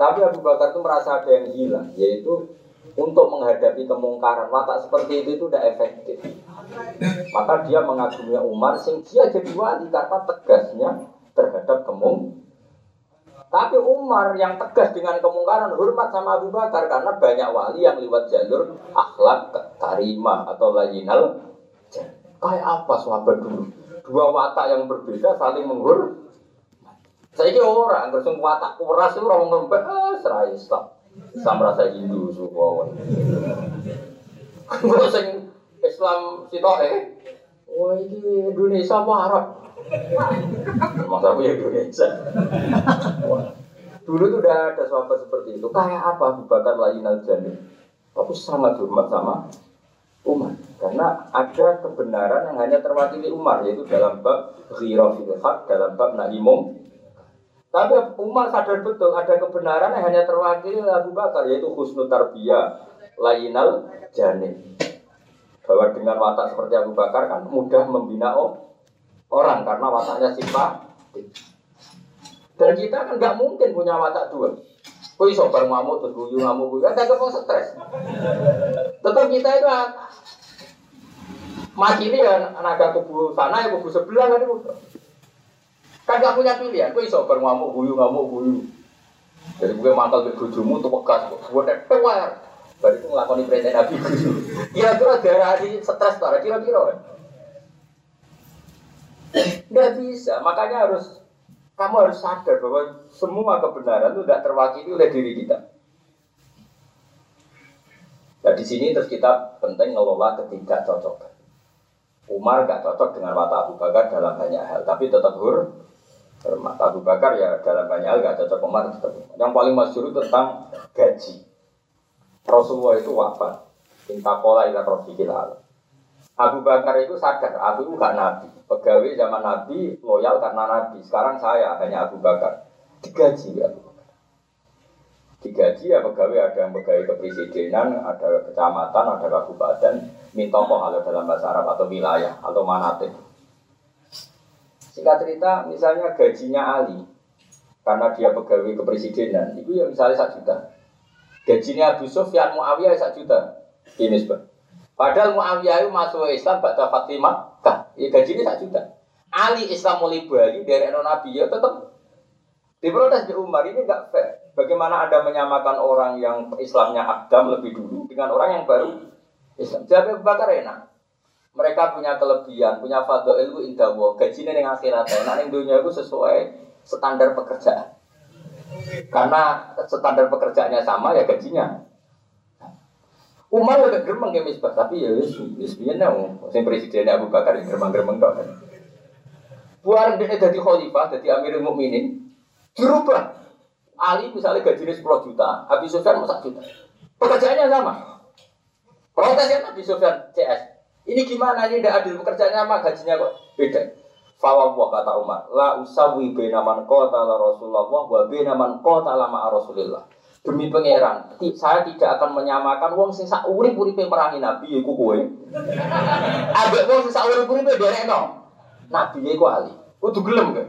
Tapi Abu Bakar itu merasa ada yang hilang, yaitu untuk menghadapi kemungkaran watak seperti itu tidak efektif. Maka dia mengagumi Umar sing dia jadi wali karena tegasnya terhadap kemungkaran. Tapi Umar yang tegas dengan kemungkaran hormat sama Abu Bakar karena banyak wali yang lewat jalur akhlak karimah atau lainal. Kayak apa sahabat dulu? Dua watak yang berbeda saling menghormati. Saya ini orang, langsung watak kuras itu orang ngelembek, serai Islam Islam rasa Hindu, suka kalau Islam itu, wah ini Indonesia apa Arab? Maksud aku Indonesia dulu itu udah ada sahabat seperti itu, kayak apa Abu Bakar lain al-Jani tapi sangat hormat sama Umar, karena ada kebenaran yang hanya terwakili Umar, yaitu dalam bab ghirafil haq, dalam bab na'imum. Tapi Umar sadar betul ada kebenaran yang hanya terwakili Abu Bakar, yaitu husnul tarbiyah lainal janin. Bahwa dengan watak seperti Abu Bakar kan mudah membina orang karena wataknya simpatik. Dan kita kan nggak mungkin punya watak dua. Kui sobar ngamu terus guyu ngamu guyu, ada kok stres. Tetap kita itu mati ini ya naga kubu sana ya kubu sebelah kan itu. Kan gak punya pilihan, gue iso berngamuk guyu, ngamuk guyu. Jadi gue mantel ke bujumu, tuh pegas, gue tekwar. Baru itu ngelakoni perintah Nabi guyu. Kira-kira darah ini stres, darah kira-kira. Gak bisa, makanya harus, kamu harus sadar bahwa semua kebenaran itu gak terwakili oleh diri kita. Nah di sini terus kita penting ngelola ketiga cocok. Umar gak cocok dengan watak Abu Bakar dalam banyak hal, tapi tetap hur. Hormat Abu Bakar ya dalam banyak hal gak cocok Umar tetap. Yang paling masyhur tentang gaji. Rasulullah itu wafat. Intaqala ila rafiqil a'la. Abu Bakar itu sadar, aku itu gak nabi. Pegawai zaman nabi loyal karena nabi. Sekarang saya hanya Abu Bakar. Digaji ya Abu Bakar. Digaji ya pegawai, ada yang pegawai kepresidenan, ada kecamatan, ada kabupaten, mintokoh kalau dalam bahasa Arab atau wilayah atau manatib. Singkat cerita, misalnya gajinya Ali, karena dia pegawai kepresidenan, itu ya misalnya 1 juta. Gajinya Abu Sufyan Muawiyah 1 juta. Ini sebab. Padahal Muawiyah itu masuk Islam pada Fatimah, kan? Ya gajinya 1 juta. Ali Islam mulai Bali dari Nabi ya tetap diprotes di Umar, ini enggak fair. Bagaimana Anda menyamakan orang yang Islamnya Adam lebih dulu dengan orang yang baru Islam? Jabir Bakar enak. Mereka punya kelebihan, punya fadha'il ku indah wa. Gajinya dengan akhirat enak, yang dunia itu sesuai standar pekerjaan. Karena standar pekerjaannya sama, ya gajinya. Umar lebih geremeng ya misbah, tapi ya sebenarnya presidennya Abu Bakar yang geremeng-geremeng dong. Buang dia jadi khalifah, jadi Amirul Mukminin, dirubah. Ali misalnya gajinya 10 juta, Abu Sufyan 1 juta. Pekerjaannya sama. Protesnya Abu Sufyan CS. Ini gimana? Ini tidak adil, pekerjaannya sama, gajinya kok beda. Fawwah kata Umar, la usawi baina man qatala Rasulullah wa baina man qatala ma'a Rasulillah. Demi pangeran, saya tidak akan menyamakan wong sing sak urip-uripe merangi Nabi iku kowe. Ambek wong sing sak urip-uripe dherekno. Nabi iku Ali. Kudu gelem kok.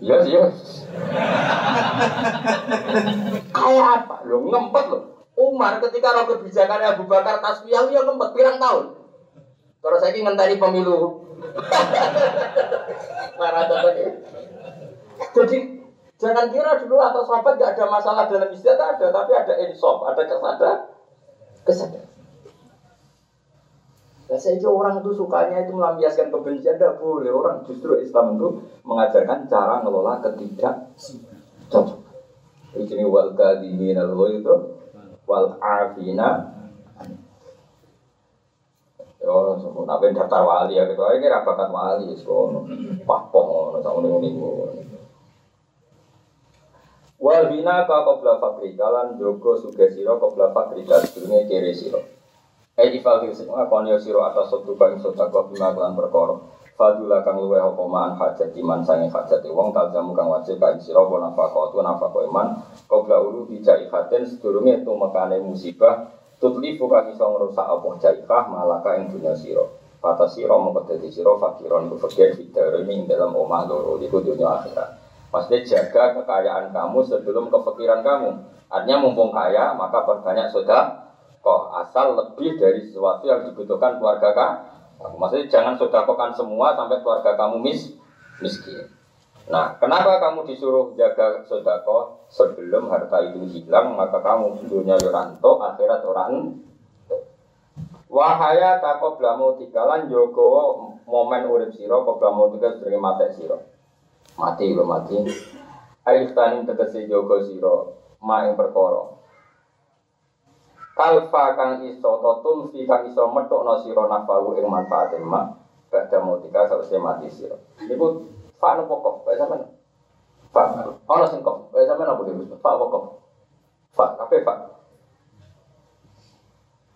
Yes. Kayak apa? Lo ngempet lo. Umar ketika roh kebijakan Abu Bakar tasbih dia ngempet pirang tahun. Kalau saya ngenteni pemilu. Marah banget. Jadi jangan kira dulu atau sahabat enggak ada masalah dalam istiadat ada, tapi ada insaf, ada kesadaran. Biasanya itu orang itu sukanya itu melampiaskan kebencian, tidak boleh. Orang justru Islam itu mengajarkan cara ngelola ketidak cocok. Ini wal-kadhimin al-ghaiz itu wal-afina. Yo, sampeyan daftar wali ya gitu. Iki ra bakat wali wis ono. Papong ono sampeyan niku. Wal bina ka qabla faqri kalan jogo sugesira qabla faqri kadune kere sira. Eki faqri semua kono sira atas sotu bang sotako pinagan perkara. Fadula kang luweh opoman hajat iman sange hajat wong tajamu kang wajib kang sira ana faqatu nafaqo iman qabla ulu bijai haten sedurunge tumekane musibah. Tutlifu kami sang rusak apa jaikah malaka ing dunia siro kata siro mengkoteti siro fakiron berfakir fitarimi dalam omah loro di dunia akhirat maksudnya jaga kekayaan kamu sebelum kefakiran kamu artinya mumpung kaya maka perbanyak sedekah asal lebih dari sesuatu yang dibutuhkan keluarga kamu maksudnya jangan sedekahkan semua sampai keluarga kamu miskin. Nah, kenapa kamu disuruh jaga sedekah sebelum harta itu hilang? Maka kamu dunia yoranto, akhirat orang. Wahaya takobla mautikalan jogo momen urip sira kobla mautika sedurunge mati sira. Mati lho mati. Aiftani tegese jogo sira ma ing perkara. Kalfa kang iso totul fi kang iso methukna sira nafau ing manfaate ma badha mautika sausé mati sira. Niku Pak nopo kok, kaya sampean. Pak, ana sing kok, kaya sampean apa dhewe. Pak kok. Pak, kabeh Pak.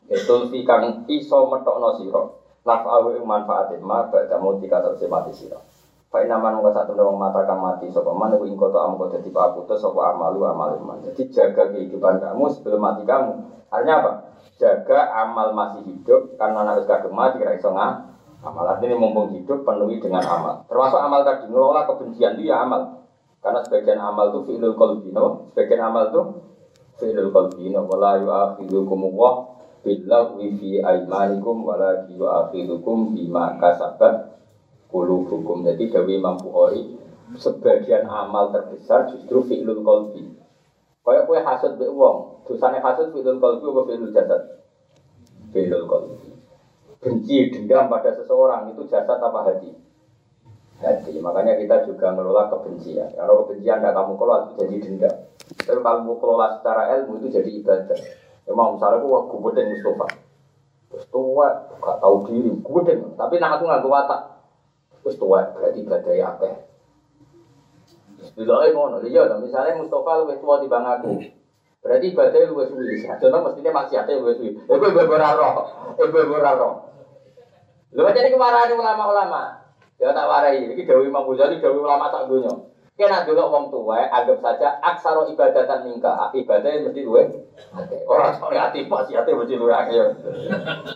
Itu fi kang iso metokno sira. Nafa'u ing manfaate ma badamu dikata semati sira. Pak naman mung sak temne wong mata kang mati sapa man iku ing kota amko dadi paputus sapa amalu amal iman. Jadi jaga kehidupan kamu sebelum mati kamu. Artinya apa? Jaga amal masih hidup karena nek wis kadung mati ra iso ngah. Amal artinya mumpung hidup penuhi dengan amal. Termasuk amal tadi ngelola kebencian itu ya amal. Karena sebagian amal itu fi'lul qalbino, sebagian amal itu fi'lul qalbino. Wala yu'akhidukumullah billahi fi aymanikum wala yu'akhidukum bima kasabat qulubukum. Jadi dawuh Imam Bukhari, sebagian amal terbesar justru fi'lul qalbi. Kayak kowe hasud mbek wong, dosane hasud fi'lul qalbi apa fi'lul jasad? Fi'lul qalbi. Benci, dendam pada seseorang itu jasad apa hati? Hati, makanya kita juga ngelola kebencian. Kalau kebencian tidak kamu kelola itu jadi dendam. Tapi kalau kamu kelola secara ilmu itu jadi ibadah. Emang misalnya aku gubedeng Mustafa terus tua, gak tahu diri, gubedeng. Tapi aku gak watak terus tua, berarti ibadah ya apa? Sebenarnya ngono, iya misalnya Mustafa lebih tua dibang aku berarti ibadah luwes suwi. Contoh mestinya maksiate luwes suwi. Ibu beraro. Lho jadi kemarani ulama-ulama. Ya tak warai. Iki dawuh Imam Ghazali, dawuh ulama sak donya. Kena delok wong tuwa, anggap saja aksara ibadatan mingka. Ibadahnya mesti luwes. Ora sore ati maksiate mesti luwes akeh.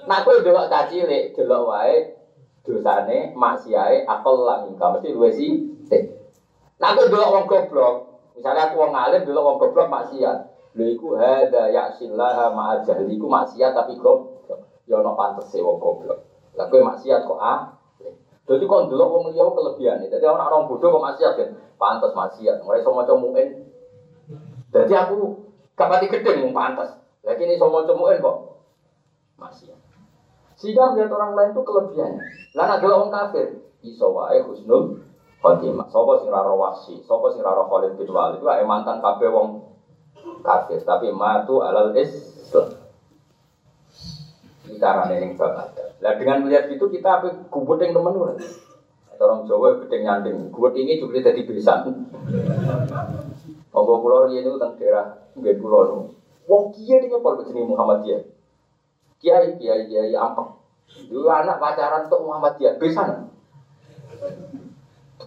Nek kowe delok cilik, delok wae dosane maksiate akal lan mingka mesti luwes sithik. Nek kowe delok wong goblok, misalnya aku wong alim delok wong goblok maksiat. Lha iku hada ya'sillaha ma'a jahli iku maksiat tapi goblok. Ya ana pantese wong goblok. Lah kowe maksiat kok ah. Dadi kok ndelok wong liya kelebihane. Dadi ana orang bodoh kok maksiat ben pantes maksiat. Ora iso maca mukmin. Dadi aku kapati gedeng mung pantes. Lah kene iso maca mukmin kok maksiat. Sehingga melihat orang lain itu kelebihannya. Lah nek delok wong kafir iso wae husnul khotimah. Sapa sing ora rawasi, sapa sing ora khalid bin walid iku ae mantan kabeh wong kafir, tapi matu alal Islam. Ini caranya yang bakal. Nah dengan melihat itu kita apa gubet yang teman-teman. Orang Jawa gubet yang nyanting. Gubet ini juga jadi besan. Ogo pulau ini itu tentang daerah Gubet Pulau. Wong kiai dengan pol jenis Muhammadiyah. Kiai ampek. Dua anak pacaran untuk Muhammadiyah besan.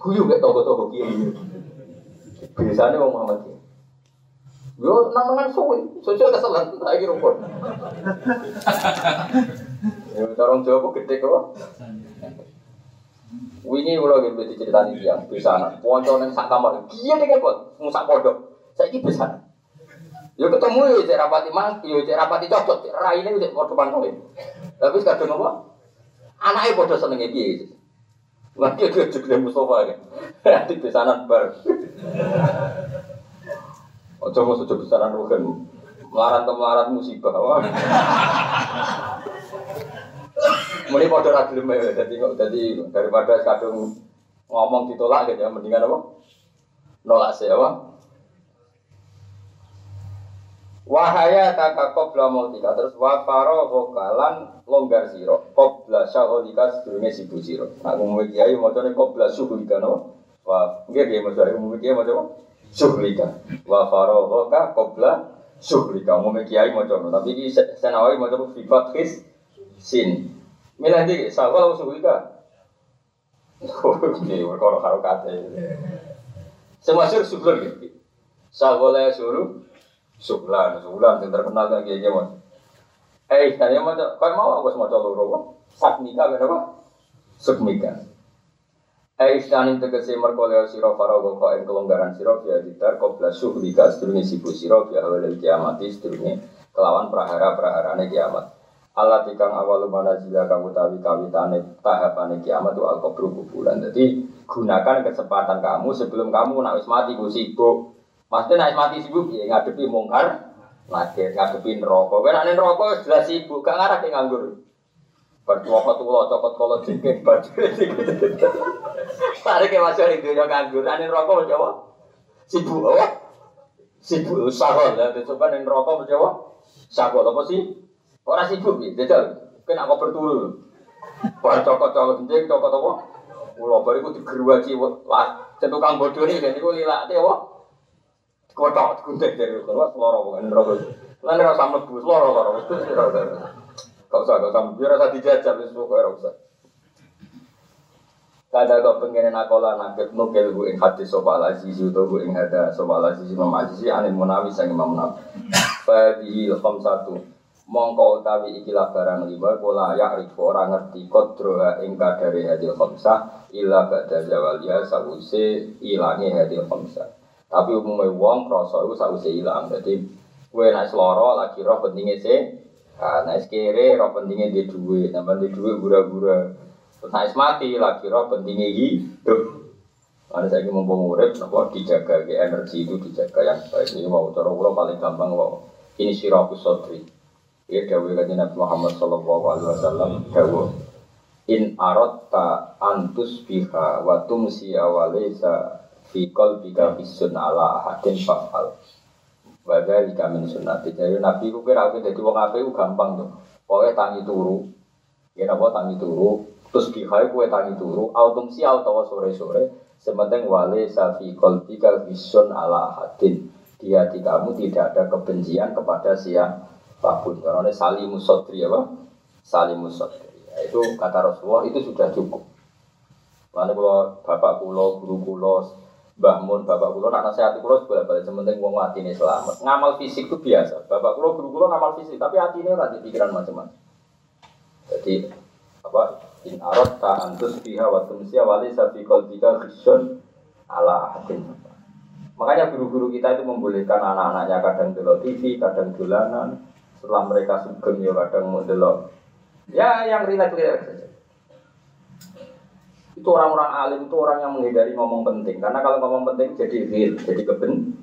Guyu gak togo-togo kiai. Besannya wong Muhammadiyah. Yo nang-nang suwi, suci keselan saiki rukun. Yo tarung Jawa gedhe kok. Wingi kula nggih mesti critani tiyang besana. Kanca nang sak kamar. Piye nek kok musak pondok. Saiki besana. Yo ketemu yo cek rapati mang, yo cek rapati cocok, raine cek padha pantole. Lah wis kadang apa? Anake padha senenge piye. Wah, cek jebule Mustafa. Adik besana bar. Ojo mos ojo besaran rogen. Melarat-melarat musibah. Mulai pada ragilem ya, jadi daripada kadung ngomong ditolak gitu ya, mendingan apa? Nolak sih apa? Wahaya taka kobla mautika, terus wafaro vokalan longgar siro, kobla syahulika sedurungnya sibu siro. Aku ngomong kiai maksudnya kobla syuhulika no, wah, enggak kiai maksudnya, ngomong kiai maksudnya syuhulika, wafaro voka kobla syuhulika, ngomong kiai maksudnya, tapi ini senawai maksudnya vibat khis sin. Mila iki sawal usul ka. Oke, ora karo kate. Semua sir subur iki. Sawal suruh sublan sing terkenal kan iki Mas. Eh, tadi mau kok mau aku semua tolong robo. Saknika berapa? Sukmika. Eh, istanin tegese merkoleo sira farago kok ing kelonggaran sira ya ditar qobla syuhrika sedurunge sibu sira ya awal kiamat sedurunge kelawan prahara-praharane kiamat. Allah dikang awal mana jila kamu tahu kawitane tahapane kiamat itu al-qabru kuburan. Jadi gunakan kesempatan kamu sebelum kamu nak wis mati sibuk. Pasti nak mati sibuk ya ngadepi mungkar, ngadepi neraka. Nek ana neraka jelas sibuk, gak ngarah ki nganggur. Bertuwa-tuwa copot kala jengking badhe sibuk. Pare ke masuk ning dunya nganggur, ana neraka mesti apa? Sibuk apa? Sibuk sahol. Lah coba ning neraka mesti apa? Sahol apa sih? Ora sibuk iki, jajal. Kena koper turu. Bar cocok-cocok ndek cocok apa? Mula bar iku digeruwaci lah. Tukang bodho niku lilate apa? Kotok kuntek dari terus loro kok nero. Lan ora sampe bus loro. Wis ora usah. Kok sago sampe ora usah dijajal wis kok ora usah. Kada kok pengen nakola nakep nukel ku ing hati sapa Aziz utawa ing hada sapa Aziz Muhammad Alim Munawi sang Imam Munawi. Fa bihi 51 mongko utawi ikilah barang liwa pola yakrik ora ngerti kodroha ing kadare hadil khamsah ila badal zawalia sawise ilange hadil khamsah. Tapi umume wong krasa iku sawise ilang. Dadi kowe nek lara lagi roh pentinge nek kere roh pentinge di dhuwit, nambah di dhuwit gura-gura. Nek mati lagi roh pentinge hidup. Ana saiki mumpung urip napa dijaga energi itu dijaga yang baik. Ini mau cara kula paling gampang kok. Ini siraku sodri. Ya dawuh Nabi Muhammad sallallahu alaihi wasallam dawuh in aratta antus biha wa tumsi awalaisa fi qalbika bisun ala hadin fa'al wa dzalika min sunnati. Jadi Nabi ku kira aku dadi wong apik ku gampang to. Pokoke tangi turu. Yen apa tangi turu, terus biha ku tangi turu, autumsi utawa sore-sore, sementing walaisa fi qalbika bisun ala hadin. Di hati kamu tidak ada kebencian kepada siapa Pakun, karena salimus sodri apa? Salimus sodri itu kata Rasulullah itu sudah cukup. Karena kalau bapak kulo, guru kulo, mbah mun, bapak kulo, anak sehat kulo sebelah balik. Sementing wong atine selamat. Ngamal fisik itu biasa. Bapak kulo, guru kulo ngamal fisik, tapi atine ora di pikiran macam-macam. Jadi apa? In aratta antus biha wa tumsiya walisa fi qalbika khishun ala ahadin. Makanya guru-guru kita itu membolehkan anak-anaknya kadang delok TV, kadang dolanan. Setelah mereka sugeng ya kadang mau delok. Ya yang rileks-rileks saja. Itu orang-orang alim itu orang yang menghindari ngomong penting. Karena kalau ngomong penting jadi ghil, jadi keben.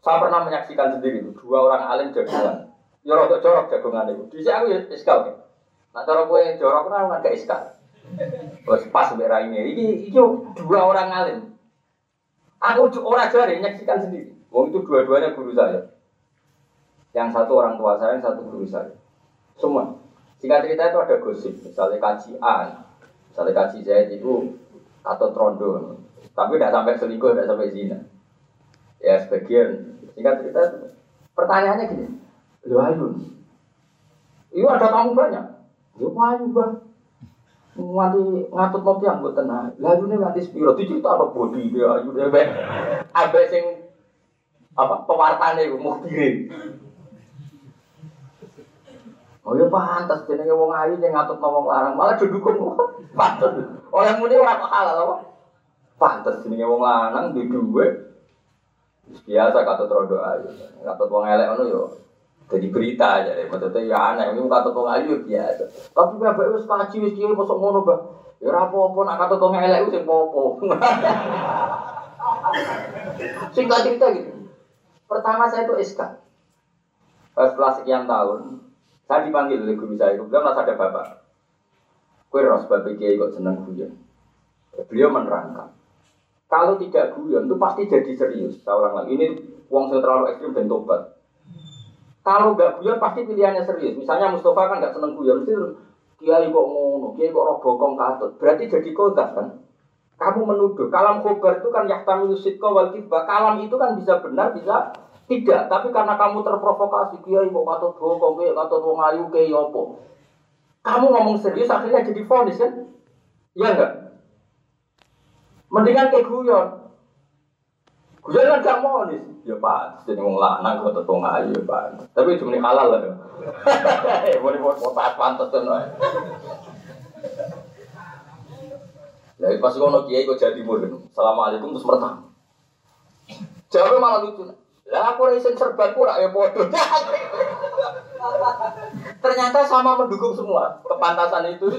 Saya pernah menyaksikan sendiri itu dua orang alim jagongan. Ya rodok-jorok jagongan itu. Dhisik aku ya iskal. Nah cara kowe jorok ora nggak iskal. Wes pas mbek raine. Iki dua orang alim. Aku orang jari, nyaksikan sendiri. Wong itu dua-duanya guru saya. Yang satu orang tua saya, yang satu guru saya. Semua. Singkat cerita itu ada gosip. Misalnya kaji A, misalnya kaji Zaid itu atau trondo. Tapi tidak sampai selingkuh, tidak sampai zina. Ya sebagian. Singkat cerita itu. Pertanyaannya gini. Lu ayun. Itu ada tamu banyak. Lu ayun bah. Nganti ngatut kopi yang buat tenang. Lalu nih nganti spiro 7 juta apa bodi dia ayu dia ben. Abe sing apa pewartane mukbir. Oh ya pantas jenenge wong ayu sing ngatutno wong larang malah didukung. Pantes. Orang muni ora halal apa? Pantes jenenge wong lanang duwe dhuwit. Biasa katut rondo ayu. Katut wong elek ngono yo dadi berita aja. Maksudnya ya aneh iki katut wong ayu biasa. Tapi bapak wis kaji wis kiye kosok ngono, Mbah. Ya ora apa-apa nek katut wong elek ku sing apa-apa. Singkat cerita gitu. Pertama saya itu SK. Setelah sekian tahun, saya dipanggil oleh guru saya. Kemudian merasa ada bapak. Kue ros bapak kiai kok seneng guyon. Beliau menerangkan, kalau tidak guyon itu pasti jadi serius. Saya ulang lagi, ini uang yang terlalu ekstrim dan tobat. Kalau nggak guyon pasti pilihannya serius. Misalnya Mustafa kan nggak seneng guyon, mesti kiai kok ngono, kiai kok robokong katut. Berarti jadi kodas kan? Kamu menuduh. Kalam khobar itu kan yahtamilu sidqa wal kibba. Kalam itu kan bisa benar, bisa tidak, tapi karena kamu terprovokasi, kiai kok katut bokong, kiai katut wong ayu, kiai opo. Kamu ngomong serius akhirnya jadi vonis kan? Iya enggak? Mendingan kayak guyon. Guyon kan gak vonis. Ya Pak, jadi wong lanang katut wong ayu, Pak. Tapi cuma halal lah. Boleh foto pantes ten wae. Lah pas ngono kiai kok jadi mulen. Assalamualaikum terus mertang. Jawabnya malah lucu. Lah aku resen serbatku rak ya bodoh. Ternyata sama mendukung semua. Kepantasan itu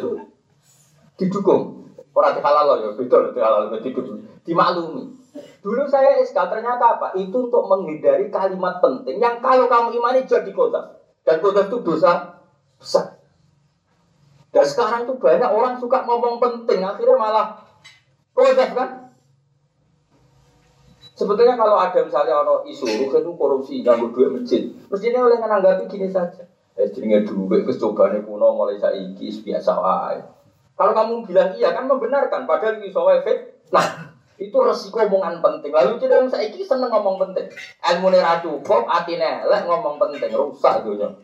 didukung. Ora dihalal ya, betul dihalal didukung. Dimaklumi. Dulu saya SK ternyata apa? Itu untuk menghindari kalimat penting yang kalau kamu imani jadi kotor. Dan kotor itu dosa besar. Dan sekarang tuh banyak orang suka ngomong penting, akhirnya malah kotor kan? Sebetulnya kalau ada misalnya ono isu itu korupsi ganggu duit masjid, mestinya oleh menanggapi gini saja. Jenenge duit wis cobane kuno mulai saiki biasa wae. Kalau kamu bilang iya kan membenarkan padahal iso wae fitnah. Itu resiko omongan penting. Lalu jeneng saiki seneng ngomong penting. Elmune ra cukup, atine elek ngomong penting rusak donya.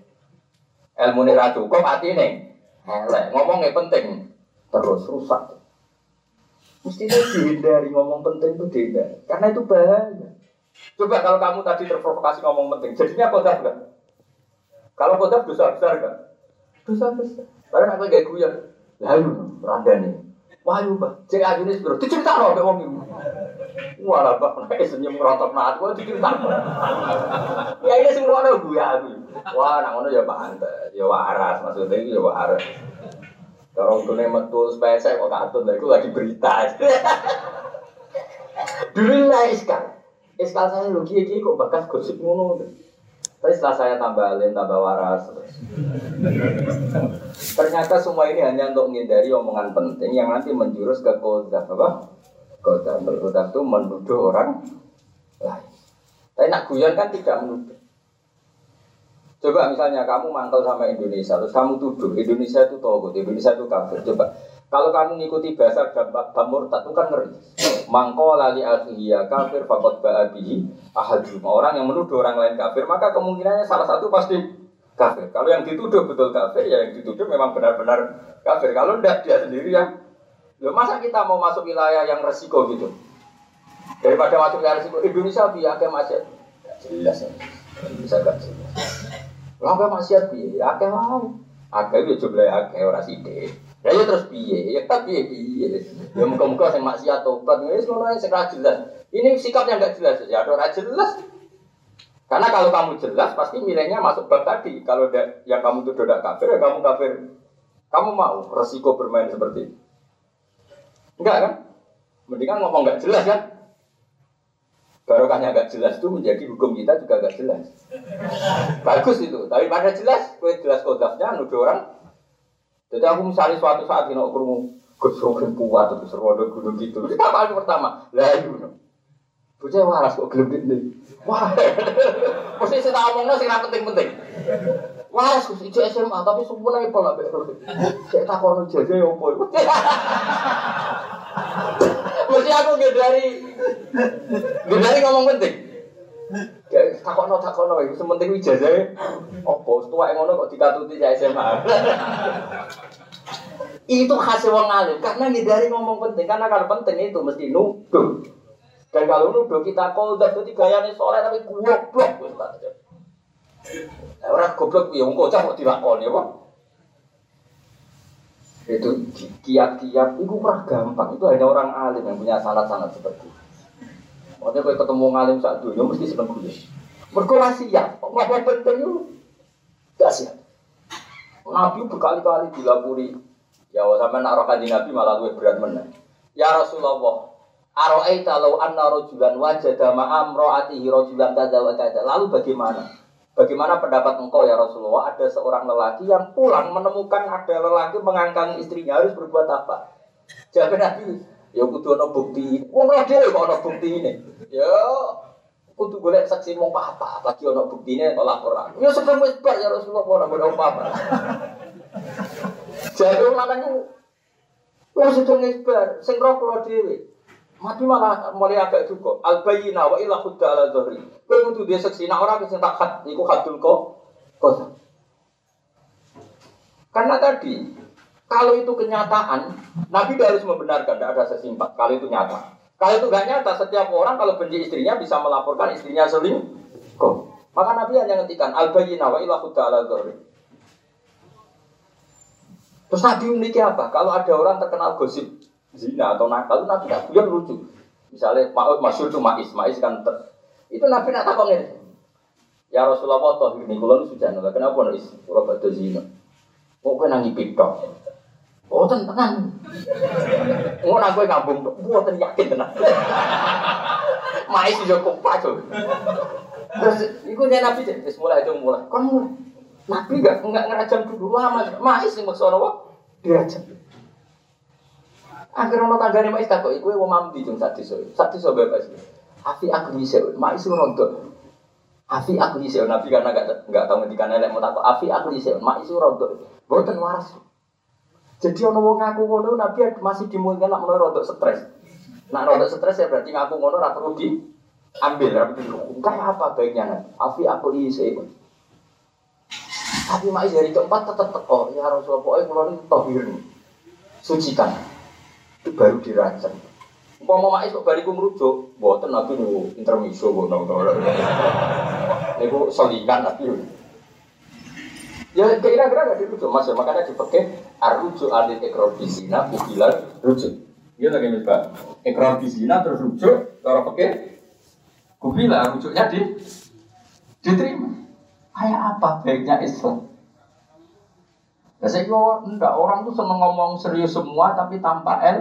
Elmune ra cukup, atine elek ngomongnya penting terus rusak. Mestinya dihindari ngomong penting itu dihindari, karena itu bahaya. Coba kalau kamu tadi terprovokasi ngomong penting, jadinya kodaf nggak? Kalau kodaf dosa besar nggak? Dosa besar. Karena aku kayak guyon, lalu berada nih, wahyu bah, cek aja nih bro, dicerita loh, kayak wong ibu. Wah lah bah, senyum merontok naat, wah dicerita. Ya ini semua ada guyon. Wah, nangono ya banter, ya waras maksudnya itu ya waras. Kalau itu metu spesek kok katut lha iku lagi berita. Dulu lah Iskal saya lho iki kok bakas gosip ngono. Tapi setelah saya tambah waras. Ternyata semua ini hanya untuk menghindari omongan penting yang nanti menjurus ke qadzaf apa? Qadzaf itu menuduh orang lain. Tapi nak guyon kan tidak menuduh. Coba misalnya kamu mangkel sama Indonesia, terus kamu tuduh Indonesia itu togut, Indonesia itu kafir. Coba kalau kamu ngikuti bahasa Bamurtad itu kan ngeri. Mangko lali al-hiyya kafir faqad ba'abihi ahadum. Orang yang menuduh orang lain kafir, maka kemungkinannya salah satu pasti kafir. Kalau yang dituduh betul kafir, ya yang dituduh memang benar-benar kafir. Kalau tidak dia sendiri yang loh, masa kita mau masuk wilayah yang resiko gitu? Daripada masuk wilayah resiko, Indonesia biake masih jelas ya. Bisa gak jelas. Langkah maksiat piye, akeh wae. Akeh yo jumlahe akeh ora sithik. Lah yo terus piye? Ya piye-piye. Yo muga-muga sing maksiat tobat wis ngono ae sing ra jelas. Ini sikap yang enggak jelas ya, ora jelas. Karena kalau kamu jelas pasti nilainya masuk bab tadi. Kalau yang kamu tuduh ndak kafir, ya kamu kafir. Kamu mau resiko bermain seperti itu? Enggak kan? Mendingan ngomong enggak jelas kan? Ya? Barokahnya agak jelas itu menjadi hukum kita juga agak jelas. Bagus itu, tapi pada jelas, kue jelas kodafnya nuduh orang. Jadi aku misalnya suatu saat ini aku gesokin kuat atau serodo gunung gitu. Kita paling pertama, layu. Bocah waras kok gelembit nih. Wah, mesti saya tak omongnya sih penting-penting. Waras kok ije SMA tapi semua naik pola betul. Saya tak kono jajah yang boy. Mesti aku gedari ngomong penting. Takono, itu penting ijazah. Opo, tua yang ngono kok dikatuti di SMA. Itu khas wong alim, karena gedari ngomong penting. Karena kalau penting itu mesti nuduh. Dan kalau nuduh kita koldat, jadi gayanya soleh tapi goblok. Orang goblok ya wong kocak kok dilakoni apa? Itu kiat-kiat itu ora gampang. Itu hanya orang alim yang punya sanad-sanad seperti itu. Makanya kalau ketemu ngalim sak donya mesti seneng guys. Mergo nasihat, kok ngapa penting yo? Nasihat. Nabi berkali-kali dilapuri. Ya sampean nek ora kanjeng Nabi malah luwih berat meneh. Ya Rasulullah, araita law anna rajulan wajada ma'am ra'atihi rajulan kadza wa kadza. Lalu bagaimana? Bagaimana pendapat engkau ya Rasulullah? Ada seorang lelaki yang pulang menemukan ada lelaki mengangkangi istrinya, harus berbuat apa? Jawab Nabi, ya kudu ana bukti. Wong ora dhewe kok ana buktine. Ya kudu golek saksi mung apa-apa, lagi ana buktine kok laporan. Ya sedeng wis bar ya Rasulullah ora ono apa-apa. Jare lanang ku wis sedeng wis bar, sing ora kula dhewe. Mati malah mulai agak juga. Al-Bayyina wa ila khudda ala dhari. Kau itu dia seksi, nah orang yang tak khat, itu khatul kau. Karena tadi, kalau itu kenyataan, Nabi harus membenarkan, tidak ada sesimpang. Kalau itu nyata. Kalau itu tidak nyata, setiap orang kalau benci istrinya bisa melaporkan istrinya selingkuh. Maka Nabi hanya ngetikan, Al-Bayyina wa ila khudda ala dhari. Terus Nabi memiliki apa? Kalau ada orang terkenal gosip zina atau nakal itu Nabi tidak boleh lucu. Misalnya masyhur itu Maiz kan itu Nabi tidak takut nih. Ya Rasulullah toh ini kalau lu sudah nolak kenapa Maiz? Kalau betul zina, mau kau nangi piptok? Oh tenang, mau nang gue ngambung, gue yakin tenang. Maiz juga kupat tu. Terus ikutnya Nabi je, mulai itu mulai. Kan Nabi nggak ngerajam dulu lama. Maiz yang maksud Allah dirajam. Akhirnya orang tanggane Maiz tak kok, gue mau mampi jam satu so bebas. Afi aku bisa, Maiz orang tuh. Afi aku bisa, Nabi karena nggak tahu di kanan mau tak kok. Afi aku bisa, Maiz orang tuh. Bukan waras. Jadi orang mau ngaku ngono, Nabi masih dimungkinkan nak mulai rontok stres. Nak rontok stres ya berarti ngaku ngono tak perlu diambil, tak perlu. Kayak apa baiknya nak? Afi aku bisa. Tapi Maiz dari keempat tetap teko. Ya Rasulullah, kalau ini tohir, sucikan. Itu baru dirancang. Umpama Maiz kok bariku merujuk, mboten Nabi nu intermiso ngono-ngono. Niku selingan Nabi. Ya kira-kira enggak dirujuk Mas, makanya dipakai arujuk alil ikrar bisina ukilan rujuk. Iya ta kene Pak. Ikrar bisina terus rujuk, cara pakai ukilan rujuknya diterima. Kayak apa baiknya Islam? Saya kok enggak orang tuh seneng ngomong serius semua tapi tanpa L.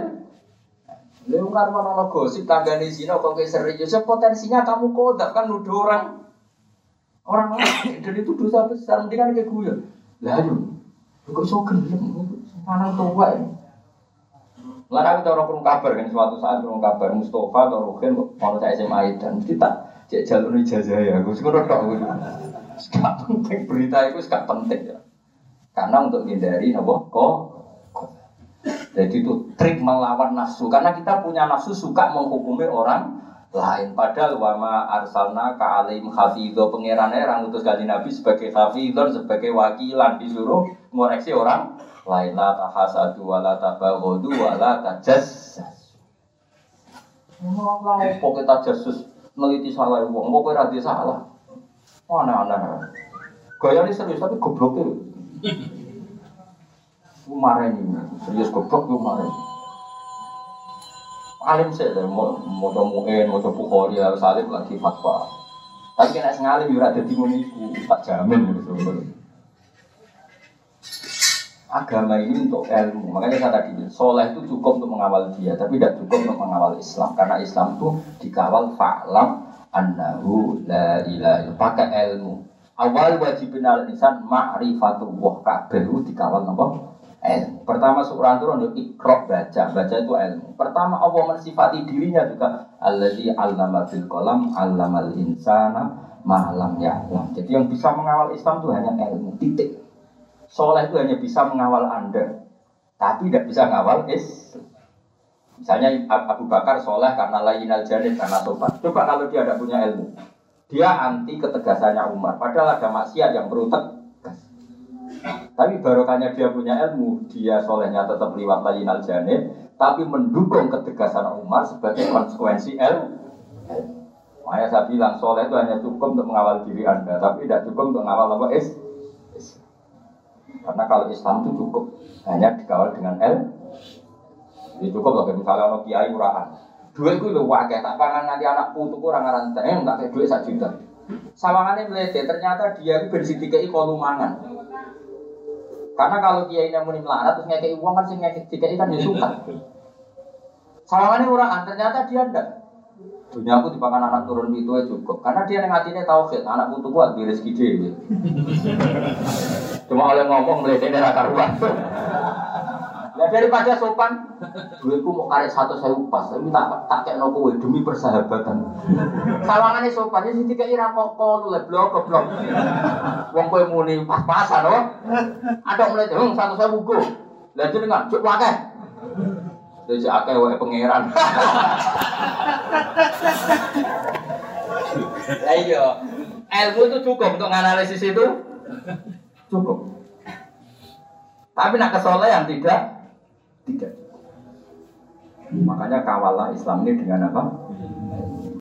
Lu ngarep gosip tanggane zina kok serius, potensinya kamu kodap kan nuduh orang lain dan itu dosa besar, mending kan kayak gue. Lah yo. Kok iso gelem panan tua ya. Lah aku ora perlu kabar kan suatu saat perlu kabar Mustafa atau Rukin mau cek SMA dan mesti tak cek jalur ijazah ya. Aku ngono tok. Sak penting berita itu sak penting ya. Karena untuk menghindari nabo kok. Jadi itu trik melawan nafsu. Karena kita punya nafsu suka menghukumi orang lain. Padahal wama arsalna ka'alim hafidho pengirannya orang utus ganti Nabi sebagai hafidho, sebagai wakilan disuruh mengoreksi orang lain. La tahasadu wa la tabaghodu wa la tajassus. Wala pokoknya tajassus meliti salah wong, pokoknya rati salah. Aneh-aneh. Gaya ini serius tapi gobloknya. Kemarin serius goblok kemarin. Alim saya dah mau cobain, mau coba Bukhari harus alim lagi fatwa. Tapi nak sengalim juga ada timun itu tak jamin betul. Agama ini untuk ilmu, makanya saya tadi soleh itu cukup untuk mengawal dia, tapi tidak cukup untuk mengawal Islam karena Islam itu dikawal fa'lam annahu la ilaha illallah pakai ilmu. Awal wajib benar insan ma'rifatullah kabeh dikawal napa? Ilmu. Pertama surah turun untuk iqra baca itu ilmu. Pertama Allah mensifati dirinya juga allazi 'allama bil qalam 'allamal insana ma lam ya'lam. Jadi yang bisa mengawal Islam itu hanya ilmu titik. Saleh itu hanya bisa mengawal Anda, tapi tidak bisa mengawal Islam. Misalnya Abu Bakar saleh karena lainal janib karena tobat. Coba kalau dia tidak punya ilmu. Dia anti ketegasannya Umar, padahal ada maksiat yang perlu tegas. Tapi barokahnya dia punya ilmu, dia solehnya tetap liwat layin al-janib, tapi mendukung ketegasan Umar sebagai konsekuensi ilmu. Makanya saya bilang, soleh itu hanya cukup untuk mengawal diri Anda, tapi tidak cukup untuk mengawal apa Islam. Karena kalau Islam itu cukup, hanya dikawal dengan ilmu. Jadi cukup, misalnya kalau kiai murahan. Duit itu wakil, tak pangan nanti anak putu kurang rantai, tak kayak duit 1 juta. Sawangannya meledek, ternyata dia itu bersidikai kolumangan. Karena kalau kiai yang muni melarat, terus ngekei uang kan, ngekei kan dia suka. Sawangannya murahan, ternyata dia enggak. Dunia aku dipakai anak turun itu ya cukup. Karena dia yang hatinya tauhid, anak putu ku ambil rezeki dhewe. Cuma oleh ngomong mledekne ra karuan. Lah daripada sopan, duitku mau karek 100.000 pas, tapi tak kekno kowe demi persahabatan. Sawangane sopan iki dikeki ra koko lho blok. Wong kowe muni pas-pasan lho. Atok mledek 100.000 go. Lah jenengan juk akeh. Dadi akeh wae pangeran. Ayo, ilmu itu cukup untuk analisis itu cukup. Tapi nak kesolehan tidak. Makanya kawalah Islam ini dengan apa?